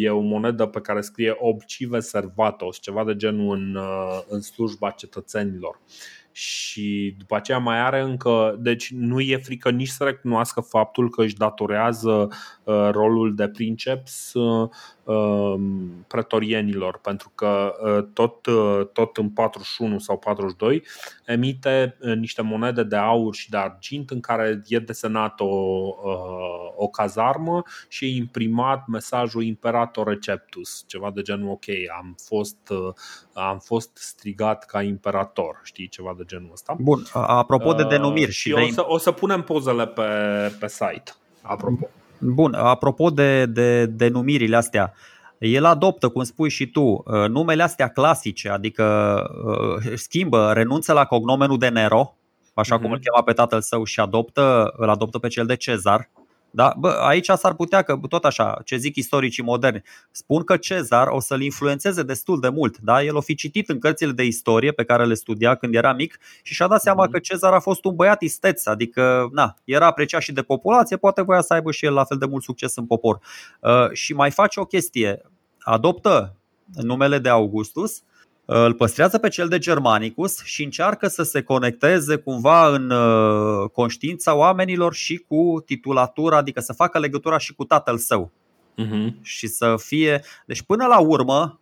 E o monedă pe care scrie Obcive Servatos, ceva de genul în slujba cetățenilor. Și după aceea mai are încă, deci nu e frică nici să recunoască faptul că își datorează rolul de princeps pretorienilor, pentru că tot în 41 sau 42 emite niște monede de aur și de argint în care e desenat o cazarmă și e imprimat mesajul Imperator Receptus, ceva de genul ok, am fost strigat ca imperator, știi, ceva de genul ăsta. Bun, apropo de denumiri și de... o să punem pozele pe site, apropo. Bun, apropo de denumirile astea, El adoptă, cum spui și tu, numele astea clasice, adică schimbă, renunță la cognomenul de Nero, așa cum îl chema pe tatăl său, și îl adoptă pe cel de Cezar. Da? Bă, aici s-ar putea că, tot așa, ce zic istoricii moderni, spun că Cezar o să-l influențeze destul de mult, da? El o fi citit în cărțile de istorie pe care le studia când era mic și și-a dat seama că Cezar a fost un băiat isteț, adică na, era apreciat și de populație, poate voia să aibă și el la fel de mult succes în popor. Și mai face o chestie, adoptă numele de Augustus, îl păstrează pe cel de Germanicus și încearcă să se conecteze cumva în conștiința oamenilor și cu titulatura, adică să facă legătura și cu tatăl său. Și să fie, deci până la urmă,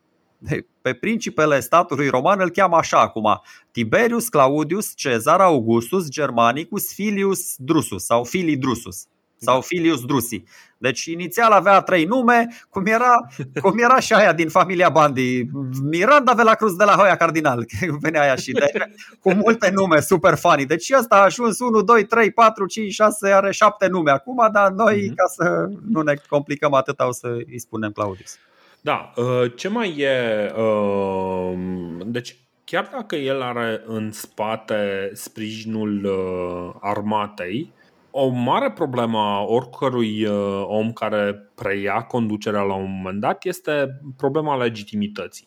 pe principele statului roman îl cheamă așa acum: Tiberius, Claudius, Cezar, Augustus, Germanicus, Filius Drusus sau Filii Drusus sau Filius Drusi. Deci inițial avea 3 nume, cum era și aia din familia Bandi, Miranda de la Cruz de la Hoia Cardinal, venea aia și de, cu multe nume, super funny. Deci ăsta a ajuns 1, 2, 3, 4, 5, 6, are 7 nume acum, dar noi ca să nu ne complicăm atâta o să îi spunem Claudius. Da, ce mai e, deci chiar dacă el are în spate sprijinul armatei, o mare problemă a oricărui om care preia conducerea la un moment dat este problema legitimității.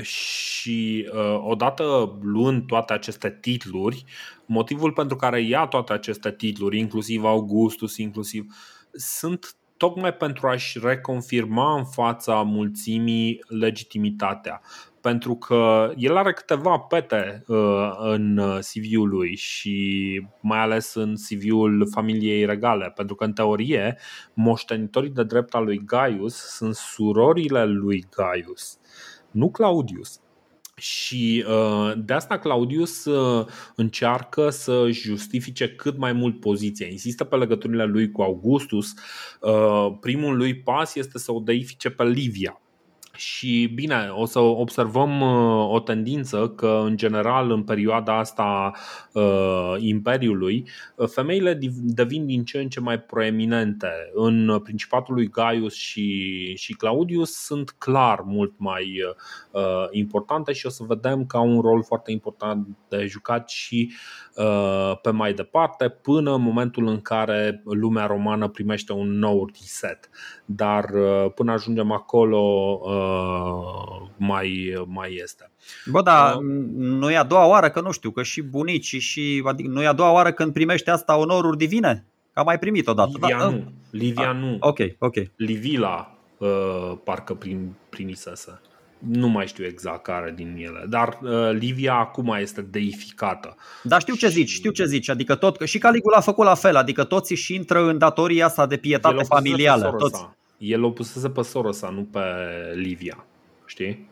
Și odată luând toate aceste titluri, motivul pentru care ia toate aceste titluri, inclusiv Augustus, inclusiv, sunt tocmai pentru a-și reconfirma în fața mulțimii legitimitatea. Pentru că el are câteva pete în CV-ul lui și mai ales în CV-ul familiei regale. Pentru că, în teorie, moștenitorii de drept al lui Gaius sunt surorile lui Gaius, nu Claudius. Și de asta Claudius încearcă să justifice cât mai mult poziția. Insistă pe legăturile lui cu Augustus. Primul lui pas este să o deifice pe Livia. Și bine, o să observăm o tendință că în general în perioada asta Imperiului femeile devin din ce în ce mai proeminente. În Principatul lui Gaius și Claudius sunt clar mult mai importante și o să vedem că au un rol foarte important de jucat și pe mai departe, până în momentul în care lumea romană primește un nou reset. Dar până ajungem acolo mai este. Bă, dar nu e a doua oară că nu știu, că și bunicii și adică nu e a doua oară când primește asta onoruri divine? Că am mai primit odată. Livia nu. Ok. Livila parcă primisese. Nu mai știu exact care din ele, dar Livia acum este deificată. Dar știu ce zici, adică tot, și Caligula a făcut la fel, adică toți își intră în datoria asta de pietate familială, toți. El o pusese pe sora sa, nu pe Livia, știi?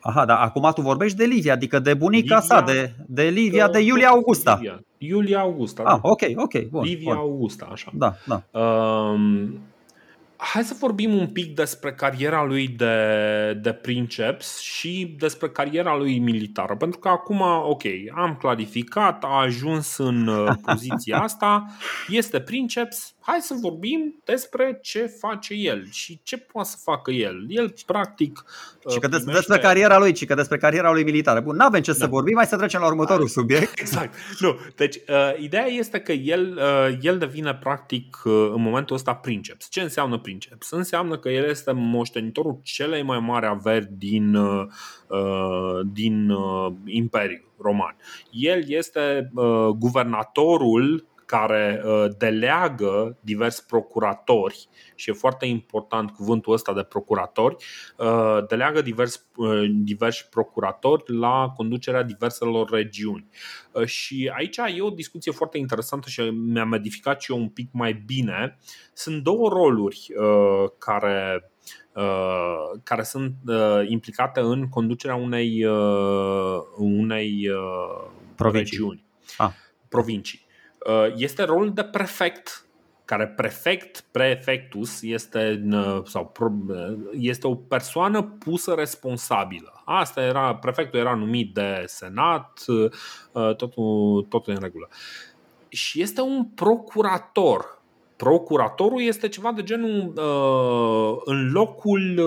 Aha, dar acum tu vorbești de Livia, adică de bunica Livia, sa, de Livia, de Iulia Augusta. Iulia Augusta. Ah, ok, bun. Livia Augusta, așa. Da. Hai să vorbim un pic despre cariera lui de princeps și despre cariera lui militară. Pentru că acum, ok, am clarificat, a ajuns în poziția asta, este princeps, hai să vorbim despre ce face el și ce poate să facă el. El practic primește... despre cariera lui militară. Bun, n-avem ce să vorbim, hai să trecem la următorul subiect. Exact. Nu, deci ideea este că el devine practic în momentul ăsta princeps. Ce înseamnă princeps? Înseamnă că el este moștenitorul celei mai mari averi din Imperiul Roman. El este guvernatorul care deleagă diversi procuratori, și e foarte important cuvântul ăsta de procuratori, deleagă diversi procuratori la conducerea diverselor regiuni. Și aici e o discuție foarte interesantă și mi-am modificat și eu un pic mai bine. Sunt două roluri care sunt implicate în conducerea unei regiuni, provincii. Este rolul de prefect, care prefectus este o persoană pusă responsabilă. Asta era, prefectul era numit de senat, totul în regulă. Și este un procurator Procuratorul este ceva de genul în locul,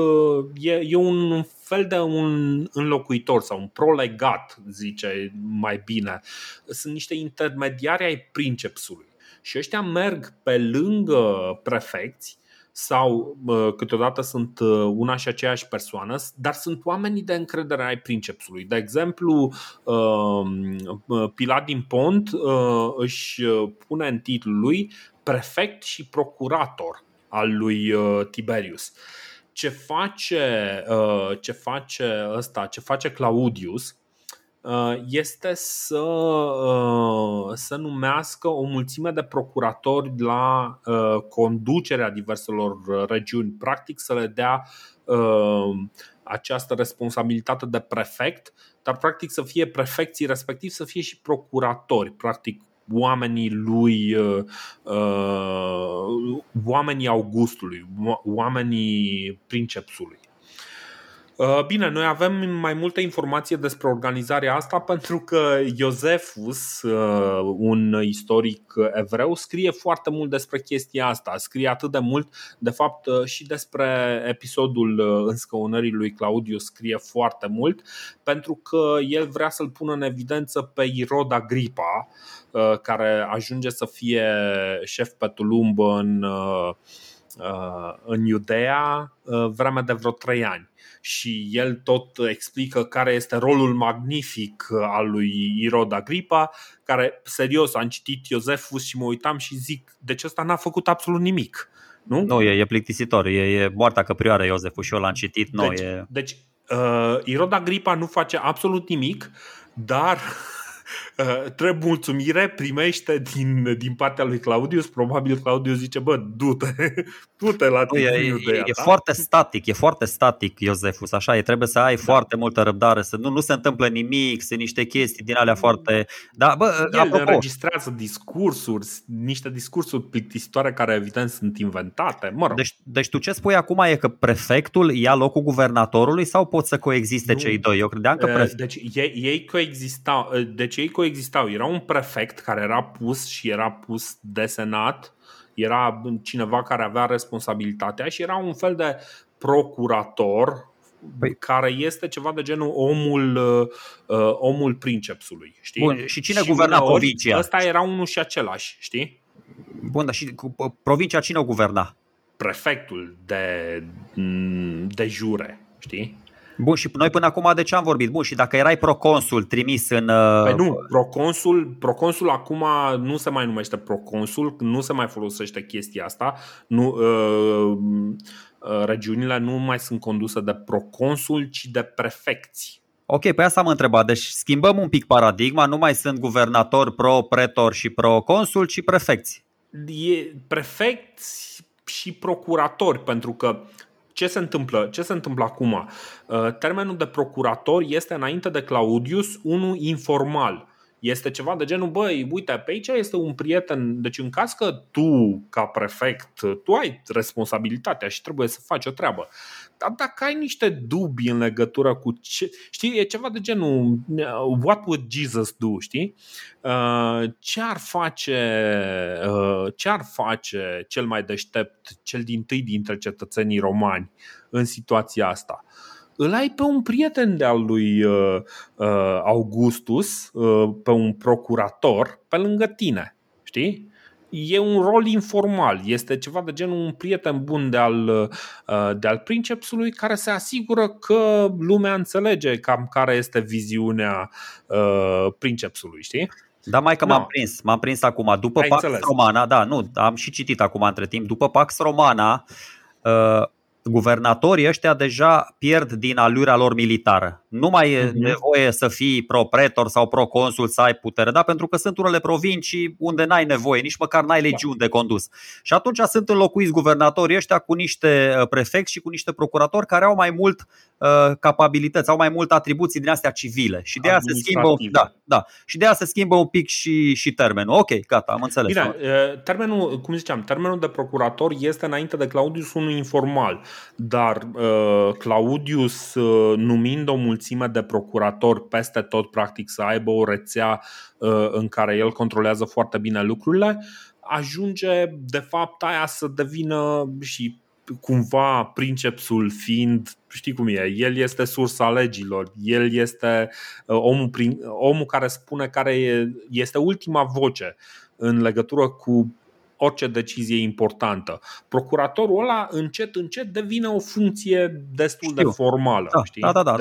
e un fel de un înlocuitor sau un prolegat, zice mai bine. Sunt niște intermediari ai princepsului și ăștia merg pe lângă prefecți sau câteodată sunt una și aceeași persoană, dar sunt oamenii de încredere ai princepsului. De exemplu, Pilat din Pont își pune în titlul lui prefect și procurator al lui Tiberius. Ce face Claudius este să numească o mulțime de procuratori la conducerea diverselor regiuni. Practic să le dea această responsabilitate de prefect, dar practic să fie prefecții respectiv, să fie și procuratori, practic oamenii lui, oamenii Augustului, oamenii princepsului. Bine, noi avem mai multă informație despre organizarea asta pentru că Josephus, un istoric evreu, scrie foarte mult despre chestia asta. Scrie atât de mult, de fapt, și despre episodul înscăunării lui Claudius scrie foarte mult, pentru că el vrea să-l pună în evidență pe Irod Agripa, care ajunge să fie șef pe tulumb în Iudeea vreme de vreo 3 ani. Și el tot explică care este rolul magnific al lui Irod Agripa, care, serios, am citit Iosefus și mă uitam și zic, deci ăsta n-a făcut absolut nimic, nu? Nu, e plictisitor, e moartea căprioară Iosefus și eu l-am citit. Deci, Irod Agripa nu face absolut nimic, dar trebuie mulțumire primește din partea lui Claudius. Probabil Claudius zice, bă, du-te la tine. E foarte static, Iosefus, așa, trebuie să ai foarte multă răbdare, să nu se întâmplă nimic, sunt niște chestii din alea foarte... Da, bă, el înregistrează niște discursuri plictisitoare care evident sunt inventate. Mă rog. Deci tu ce spui acum e că prefectul ia locul guvernatorului sau pot să coexiste cei doi? Eu credeam că deci ei coexistau. Deci ei coexistau, era un prefect care era pus și era pus de senat, era cineva care avea responsabilitatea și era un fel de procurator care este ceva de genul omul princepsului, știi? Bun, și cine guverna provincia? Ăsta era unul și același, știi? Bun, dar și provincia cine o guverna? Prefectul de jure, știi? Bun, și noi până acum de ce am vorbit? Bun, și dacă erai proconsul trimis în... Păi nu, proconsul acum nu se mai numește proconsul, nu se mai folosește chestia asta, nu, regiunile nu mai sunt conduse de proconsul, ci de prefecți. Ok, pe asta am întrebat, deci schimbăm un pic paradigma, nu mai sunt guvernator, pro-pretor și pro-consul, ci prefecți. Prefecți și procuratori, pentru că Ce se întâmplă acum? Termenul de procurator este înainte de Claudius unul informal. Este ceva de genul, băi, uite, pe aici este un prieten. Deci în caz că tu, ca prefect, tu ai responsabilitatea și trebuie să faci o treabă. Dar dacă ai niște dubii în legătură cu ce... Știi, e ceva de genul what would Jesus do, știi? Ce ar face cel mai deștept, cel dintâi dintre cetățenii romani în situația asta? Îl ai pe un prieten de-al lui Augustus, pe un procurator, pe lângă tine, știi? E un rol informal, este ceva de genul un prieten bun de-al princepsului care se asigură că lumea înțelege cam care este viziunea princepsului, știi? Da, mai că m-am prins acum, după Pax Romana, da, nu, am și citit acum între timp, după Pax Romana... Guvernatorii ăștia deja pierd din alurea lor militară. Nu mai e nevoie să fii pro-pretor sau pro-consul să ai putere, da? Pentru că sunt unele provincii unde n-ai nevoie, nici măcar n-ai legiuni de condus. Și atunci sunt înlocuiți guvernatorii ăștia cu niște prefecți și cu niște procuratori care au mai mult capabilități, au mai mult atribuții din astea civile. Și de aia se schimbă, un pic și termenul. Ok, gata, am înțeles. Bine, termenul, cum ziceam, termenul de procurator este înainte de Claudius unul informal. Dar Claudius, numind o mulțime de procuratori peste tot, practic să aibă o rețea în care el controlează foarte bine lucrurile, ajunge de fapt aia să devină și cumva princepsul fiind, știi cum e, el este sursa legilor, el este omul care spune, care este ultima voce în legătură cu orice decizie importantă. Procuratorul ăla încet încet devine o funcție destul de formală,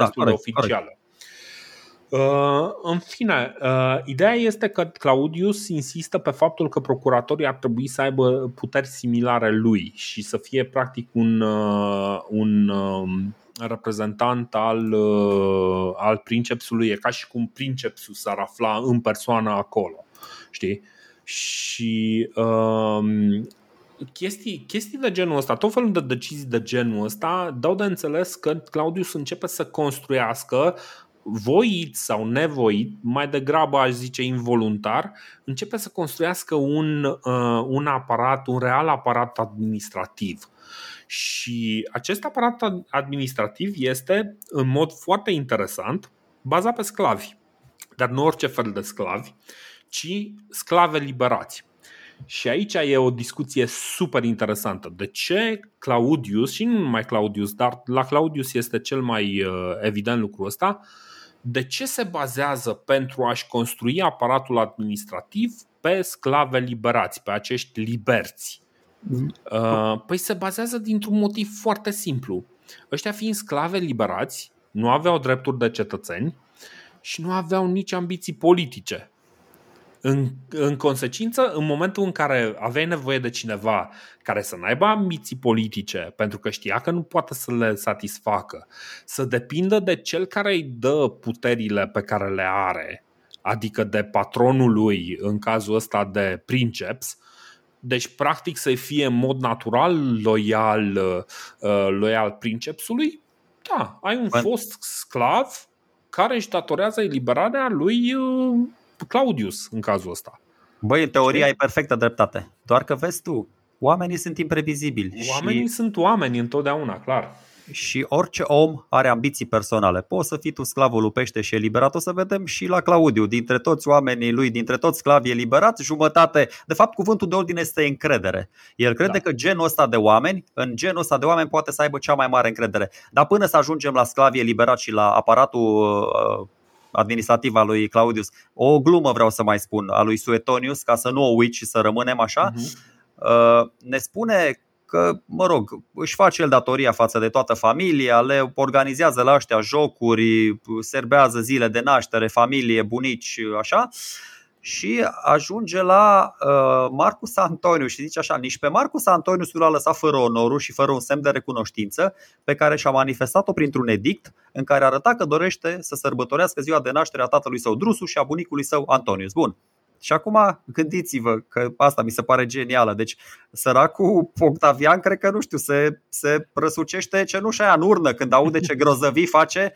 destul de oficială. În fine, ideea este că Claudius insistă pe faptul că procuratorii ar trebui să aibă puteri similare lui și să fie practic un reprezentant al princepsului. E ca și cum princepsul s-ar afla în persoană acolo, știi? Și chestii de genul ăsta, tot felul de decizii de genul ăsta dau de înțeles că Claudius începe să construiască, voit sau nevoit, mai degrabă aș zice involuntar, începe să construiască un aparat, un real aparat administrativ. Și acest aparat administrativ este în mod foarte interesant bazat pe sclavi, dar nu orice fel de sclavi, ci sclave liberați. Și aici e o discuție super interesantă. De ce Claudius, și nu numai Claudius, dar la Claudius este cel mai evident lucrul ăsta, de ce se bazează pentru a-și construi aparatul administrativ pe sclave liberați, pe acești liberți? Păi se bazează dintr-un motiv foarte simplu. Ăștia fiind sclave liberați, nu aveau drepturi de cetățeni și nu aveau nici ambiții politice. În consecință, în momentul în care aveai nevoie de cineva care să n-aibă ambiții politice, pentru că știa că nu poate să le satisfacă, să depindă de cel care îi dă puterile pe care le are, adică de patronul lui, în cazul ăsta de princeps, deci practic să-i fie în mod natural loial princepsului, da, ai un fost sclav care își datorează eliberarea lui Claudius în cazul ăsta. Băi, în teoria e perfectă dreptate. Doar că vezi tu, oamenii sunt imprevizibili. Oamenii sunt oameni întotdeauna, clar. Și orice om are ambiții personale. Poți să fii tu sclavul lui Pește și eliberat. O să vedem și la Claudiu. Dintre toți oamenii lui, dintre toți sclavii eliberați, jumătate. De fapt, cuvântul de ordine este încredere. El crede că genul ăsta de oameni poate să aibă cea mai mare încredere. Dar până să ajungem la sclavii eliberați și la aparatul administrativa lui Claudius, o glumă vreau să mai spun, a lui Suetonius, ca să nu o uit și să rămânem așa, ne spune că, își face el datoria față de toată familia, le organizează la ăștia jocuri, serbează zile de naștere, familie, bunici, așa, și ajunge la Marcus Antonius și zice așa: nici pe Marcus Antonius nu l-a lăsat fără onorul și fără un semn de recunoștință, pe care și-a manifestat-o printr-un edict în care arăta că dorește să sărbătorească ziua de naștere a tatălui său Drusus și a bunicului său Antonius. Bun. Și acum gândiți-vă că asta mi se pare genială. Deci săracul Octavian, cred că, nu știu, se prăsucește cenușa aia în urnă când aude ce grozăvii face,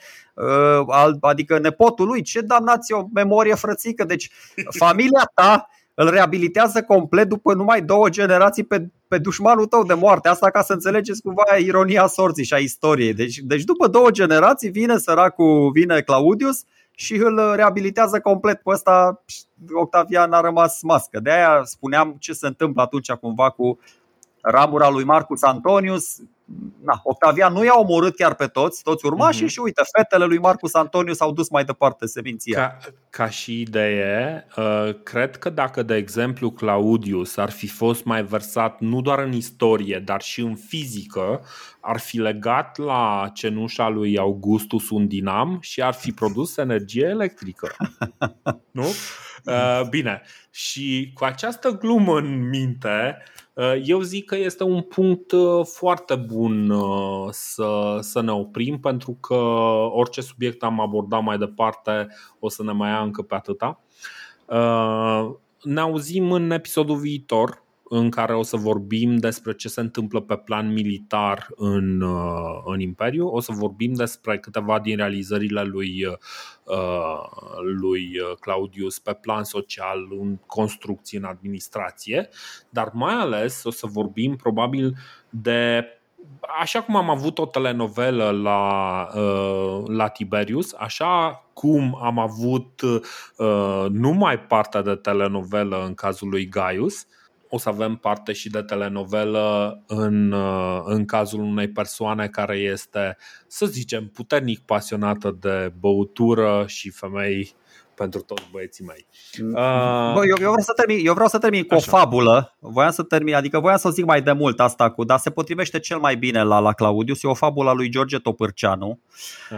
adică nepotul lui. Ce damnați, o memorie frățică. Deci familia ta îl reabilitează complet după numai 2 generații pe dușmanul tău de moarte. Asta ca să înțelegeți cumva ironia sorții și a istoriei. Deci după 2 generații vine Claudius și îl reabilitează complet pe ăsta. Octavian a rămas mască. De aia spuneam ce se întâmplă atunci cumva cu ramura lui Marcus Antonius. Octavian nu i-a omorât chiar pe toți urmașii și uite, fetele lui Marcus Antonius au dus mai departe seminția. Ca și idee, cred că dacă, de exemplu, Claudius ar fi fost mai versat nu doar în istorie, dar și în fizică, ar fi legat la cenușa lui Augustus un dinam și ar fi produs energie electrică. Nu? Bine, și cu această glumă în minte, eu zic că este un punct foarte bun să ne oprim, pentru că orice subiect am abordat mai departe o să ne mai ia încă pe atâta. Ne auzim în episodul viitor, în care o să vorbim despre ce se întâmplă pe plan militar în Imperiu. O să vorbim despre câteva din realizările lui Claudius pe plan social, în construcții, în administrație. Dar mai ales o să vorbim probabil de, așa cum am avut o telenovelă la Tiberius, așa cum am avut numai partea de telenovelă în cazul lui Gaius, o o să avem parte și de telenovelă în cazul unei persoane care este, să zicem, puternic pasionată de băutură și femei pentru toți băieții mei. Bă, eu vreau să termin cu așa. O fabulă. Voiam să zic mai de mult asta cu, dar se potrivește cel mai bine la Claudius, e o fabulă a lui George Topârceanu.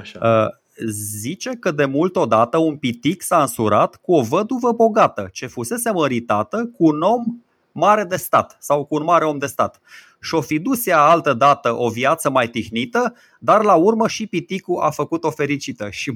Așa. Zice că de mult odată un pitic s-a însurat cu o văduvă bogată, ce fusese măritată cu un om mare de stat sau cu un mare om de stat. Și-o fi dus ea altădată o viață mai tihnită, dar la urmă și piticul a făcut-o fericită. Și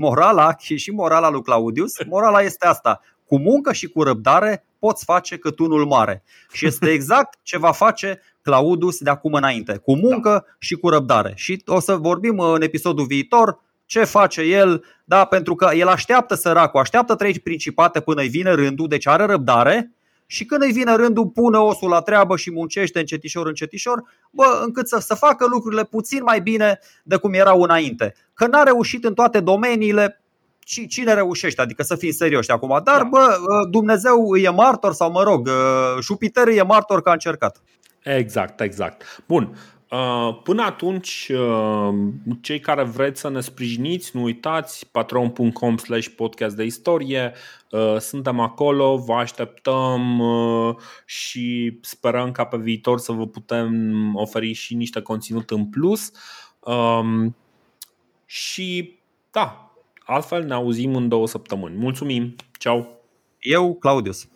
morala lui Claudius, morala este asta: cu muncă și cu răbdare poți face cât unul mare. Și este exact ce va face Claudius de acum înainte, cu muncă și cu răbdare. Și o să vorbim în episodul viitor ce face el, da, pentru că el așteaptă 3 principate până îi vine rândul, deci are răbdare. Și când îi vine rândul, pune osul la treabă și muncește încetișor, încât să facă lucrurile puțin mai bine de cum erau înainte. Că n-a reușit în toate domeniile, și cine reușește, adică să fim serioși acum. Dar Dumnezeu e martor, sau Jupiter e martor că a încercat. Exact. Bun. Până atunci, cei care vreți să ne sprijiniți, nu uitați, patreon.com/podcastdeistorie. Suntem acolo, vă așteptăm și sperăm ca pe viitor să vă putem oferi și niște conținut în plus. Și altfel ne auzim în 2 săptămâni. Mulțumim, ceau! Eu, Claudius.